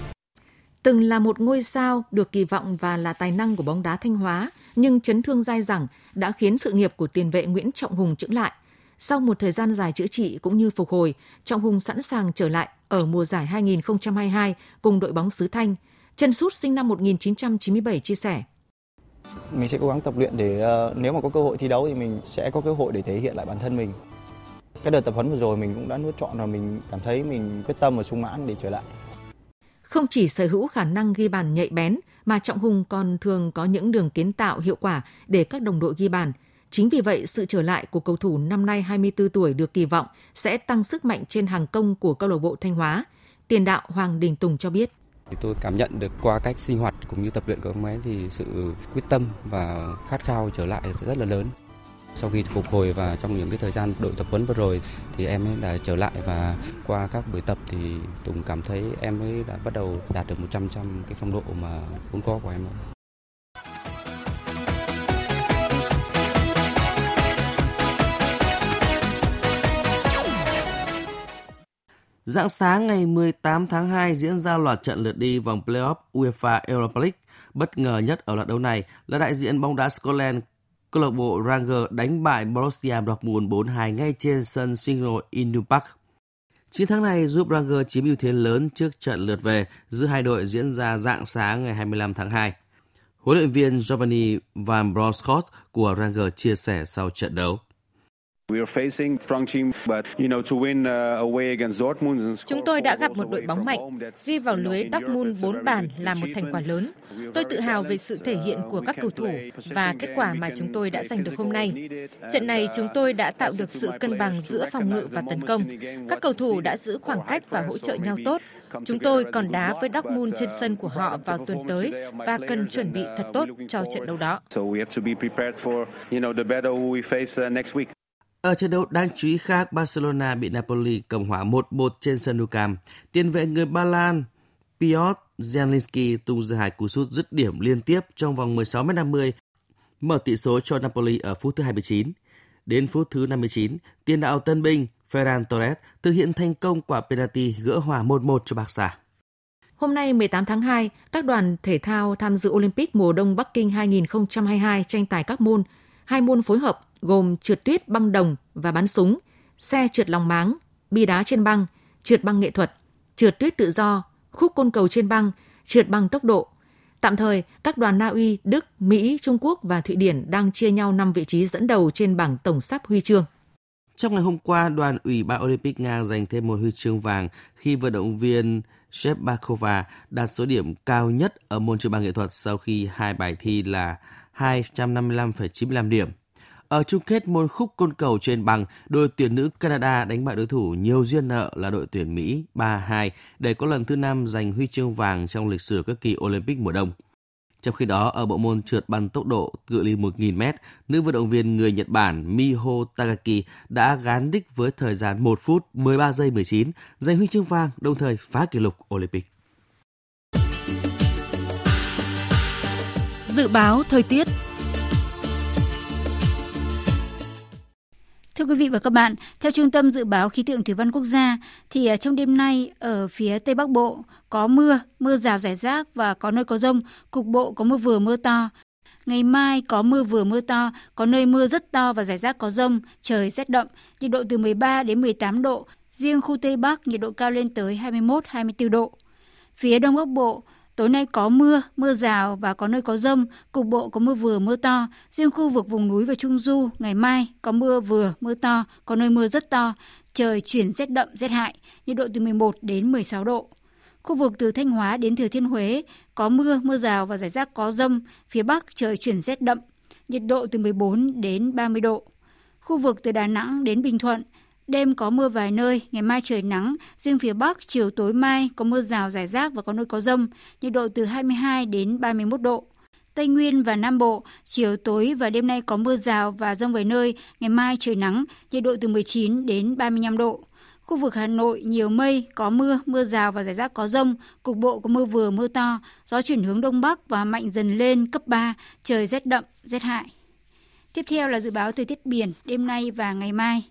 Từng là một ngôi sao được kỳ vọng và là tài năng của bóng đá Thanh Hóa, nhưng chấn thương dai dẳng đã khiến sự nghiệp của tiền vệ Nguyễn Trọng Hùng chững lại. Sau một thời gian dài chữa trị cũng như phục hồi, Trọng Hùng sẵn sàng trở lại ở mùa giải 2022 cùng đội bóng xứ Thanh. Chân sút sinh năm 1997 chia sẻ. Mình sẽ cố gắng tập luyện để nếu mà có cơ hội thi đấu thì mình sẽ có cơ hội để thể hiện lại bản thân mình. Cái đợt tập huấn vừa rồi mình cũng đã nuốt trọn rồi, mình cảm thấy mình quyết tâm và sung mãn để trở lại. Không chỉ sở hữu khả năng ghi bàn nhạy bén mà Trọng Hùng còn thường có những đường kiến tạo hiệu quả để các đồng đội ghi bàn. Chính vì vậy, sự trở lại của cầu thủ năm nay 24 tuổi được kỳ vọng sẽ tăng sức mạnh trên hàng công của câu lạc bộ Thanh Hóa. Tiền đạo Hoàng Đình Tùng cho biết. Tôi cảm nhận được qua cách sinh hoạt cũng như tập luyện của ông ấy thì sự quyết tâm và khát khao trở lại rất là lớn. Sau khi phục hồi và trong những cái thời gian đội tập huấn vừa rồi thì em ấy đã trở lại, và qua các buổi tập thì Tùng cảm thấy em ấy đã bắt đầu đạt được 100% cái phong độ mà vốn có của em ấy. Rạng sáng ngày 18 tháng 2 diễn ra loạt trận lượt đi vòng play-off UEFA Europa League. Bất ngờ nhất ở loạt đấu này là đại diện bóng đá Scotland, câu lạc bộ Rangers đánh bại Borussia Dortmund 4-2 ngay trên sân Signal Iduna Park. Chiến thắng này giúp Rangers chiếm ưu thế lớn trước trận lượt về giữa hai đội diễn ra rạng sáng ngày 25 tháng 2. Huấn luyện viên Giovanni Van Bronckhorst của Rangers chia sẻ sau trận đấu. Chúng tôi đã gặp một đội bóng mạnh, ghi vào lưới Dortmund 4 bàn là một thành quả lớn. Tôi tự hào về sự thể hiện của các cầu thủ và kết quả mà chúng tôi đã giành được hôm nay. Trận này chúng tôi đã tạo được sự cân bằng giữa phòng ngự và tấn công. Các cầu thủ đã giữ khoảng cách và hỗ trợ nhau tốt. Chúng tôi còn đá với Dortmund trên sân của họ vào tuần tới và cần chuẩn bị thật tốt cho trận đấu đó. Ở trận đấu đáng chú ý khác, Barcelona bị Napoli cầm hòa 1-1 trên sân Nou Camp. Tiền vệ người Ba Lan Piotr Zielinski tung ra hai cú sút dứt điểm liên tiếp trong vòng 16m50, mở tỷ số cho Napoli ở phút thứ 29. Đến phút thứ 59, tiền đạo tân binh Ferran Torres thực hiện thành công quả penalty gỡ hòa 1-1 cho Barca. Hôm nay 18 tháng 2, các đoàn thể thao tham dự Olympic mùa đông Bắc Kinh 2022 tranh tài các môn, hai môn phối hợp gồm trượt tuyết băng đồng và bắn súng, xe trượt lòng máng, bi đá trên băng, trượt băng nghệ thuật, trượt tuyết tự do, khúc côn cầu trên băng, trượt băng tốc độ. Tạm thời, các đoàn Na Uy, Đức, Mỹ, Trung Quốc và Thụy Điển đang chia nhau 5 vị trí dẫn đầu trên bảng tổng sắp huy chương. Trong ngày hôm qua, đoàn Ủy ban Olympic Nga giành thêm một huy chương vàng khi vận động viên Shevakova đạt số điểm cao nhất ở môn trượt băng nghệ thuật sau khi hai bài thi là 255,95 điểm. Ở chung kết môn khúc côn cầu trên băng, đội tuyển nữ Canada đánh bại đối thủ nhiều duyên nợ là đội tuyển Mỹ 3-2 để có lần thứ 5 giành huy chương vàng trong lịch sử các kỳ Olympic mùa đông. Trong khi đó, ở bộ môn trượt băng tốc độ cự ly 1.000m, nữ vận động viên người Nhật Bản Miho Takagi đã gán đích với thời gian 1 phút 13 giây 19, giành huy chương vàng, đồng thời phá kỷ lục Olympic. Dự báo thời tiết. Thưa quý vị và các bạn, theo Trung tâm Dự báo Khí tượng Thủy văn Quốc gia, thì trong đêm nay ở phía Tây Bắc Bộ có mưa rào rải rác và có nơi có dông, cục bộ có mưa vừa mưa to. Ngày mai có mưa vừa mưa to, có nơi mưa rất to và rải rác có dông, trời rét đậm, nhiệt độ từ 13 đến 18 độ, riêng khu Tây Bắc nhiệt độ cao lên tới 21-24 độ. Phía Đông Bắc Bộ, tối nay có mưa rào và có nơi có dông, cục bộ có mưa vừa mưa to. Riêng khu vực vùng núi và Trung Du, ngày mai có mưa vừa mưa to, có nơi mưa rất to. Trời chuyển rét đậm, rét hại, nhiệt độ từ 11 đến 16 độ. Khu vực từ Thanh Hóa đến Thừa Thiên Huế có mưa rào và rải rác có dông. Phía Bắc trời chuyển rét đậm, nhiệt độ từ 14 đến 30 độ. Khu vực từ Đà Nẵng đến Bình Thuận, đêm có mưa vài nơi, ngày mai trời nắng, riêng phía Bắc chiều tối mai có mưa rào rải rác và có nơi có dông, nhiệt độ từ 22 đến 31 độ. Tây Nguyên và Nam Bộ, chiều tối và đêm nay có mưa rào và dông vài nơi, ngày mai trời nắng, nhiệt độ từ 19 đến 35 độ. Khu vực Hà Nội nhiều mây, có mưa rào và rải rác có dông, cục bộ có mưa vừa mưa to, gió chuyển hướng Đông Bắc và mạnh dần lên cấp 3, trời rét đậm, rét hại. Tiếp theo là dự báo thời tiết biển đêm nay và ngày mai.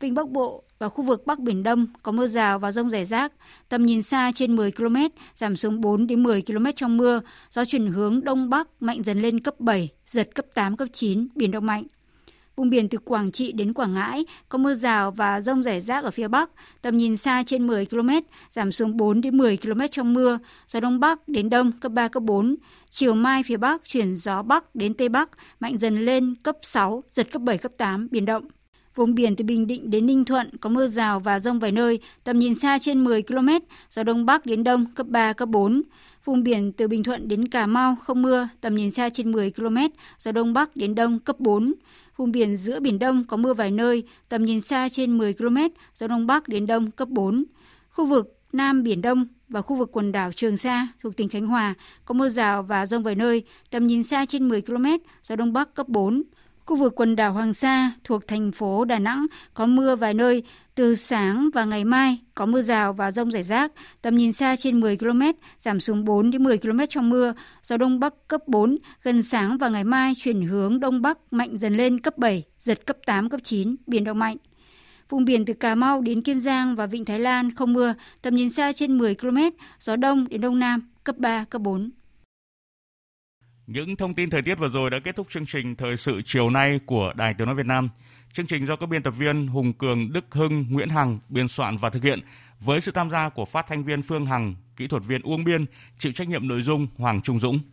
Vịnh Bắc Bộ và khu vực Bắc Biển Đông có mưa rào và dông rải rác, tầm nhìn xa trên 10 km, giảm xuống 4 đến 10 km trong mưa, gió chuyển hướng Đông Bắc mạnh dần lên cấp 7, giật cấp 8, cấp 9, biển động mạnh. Vùng biển từ Quảng Trị đến Quảng Ngãi có mưa rào và dông rải rác ở phía Bắc, tầm nhìn xa trên 10 km, giảm xuống 4 đến 10 km trong mưa, gió Đông Bắc đến Đông cấp 3, cấp 4. Chiều mai phía Bắc chuyển gió Bắc đến Tây Bắc, mạnh dần lên cấp 6, giật cấp 7, cấp 8, biển động. Vùng biển từ Bình Định đến Ninh Thuận có mưa rào và dông vài nơi, tầm nhìn xa trên 10 km, gió Đông Bắc đến Đông cấp 3, cấp 4. Vùng biển từ Bình Thuận đến Cà Mau không mưa, tầm nhìn xa trên 10 km, gió Đông Bắc đến Đông cấp 4. Vùng biển giữa Biển Đông có mưa vài nơi, tầm nhìn xa trên 10 km, gió Đông Bắc đến Đông cấp 4. Khu vực Nam Biển Đông và khu vực quần đảo Trường Sa thuộc tỉnh Khánh Hòa có mưa rào và dông vài nơi, tầm nhìn xa trên 10 km, gió Đông Bắc cấp 4. Khu vực quần đảo Hoàng Sa thuộc thành phố Đà Nẵng có mưa vài nơi, từ sáng và ngày mai có mưa rào và dông rải rác, tầm nhìn xa trên 10 km, giảm xuống 4 đến 10 km trong mưa, gió Đông Bắc cấp 4, gần sáng và ngày mai chuyển hướng Đông Bắc mạnh dần lên cấp 7, giật cấp 8, cấp 9, biển động mạnh. Vùng biển từ Cà Mau đến Kiên Giang và Vịnh Thái Lan không mưa, tầm nhìn xa trên 10 km, gió Đông đến Đông Nam cấp 3, cấp 4. Những thông tin thời tiết vừa rồi đã kết thúc chương trình Thời sự chiều nay của Đài Tiếng nói Việt Nam. Chương trình do các biên tập viên Hùng Cường, Đức Hưng, Nguyễn Hằng biên soạn và thực hiện với sự tham gia của phát thanh viên Phương Hằng, kỹ thuật viên Uông Biên, chịu trách nhiệm nội dung Hoàng Trung Dũng.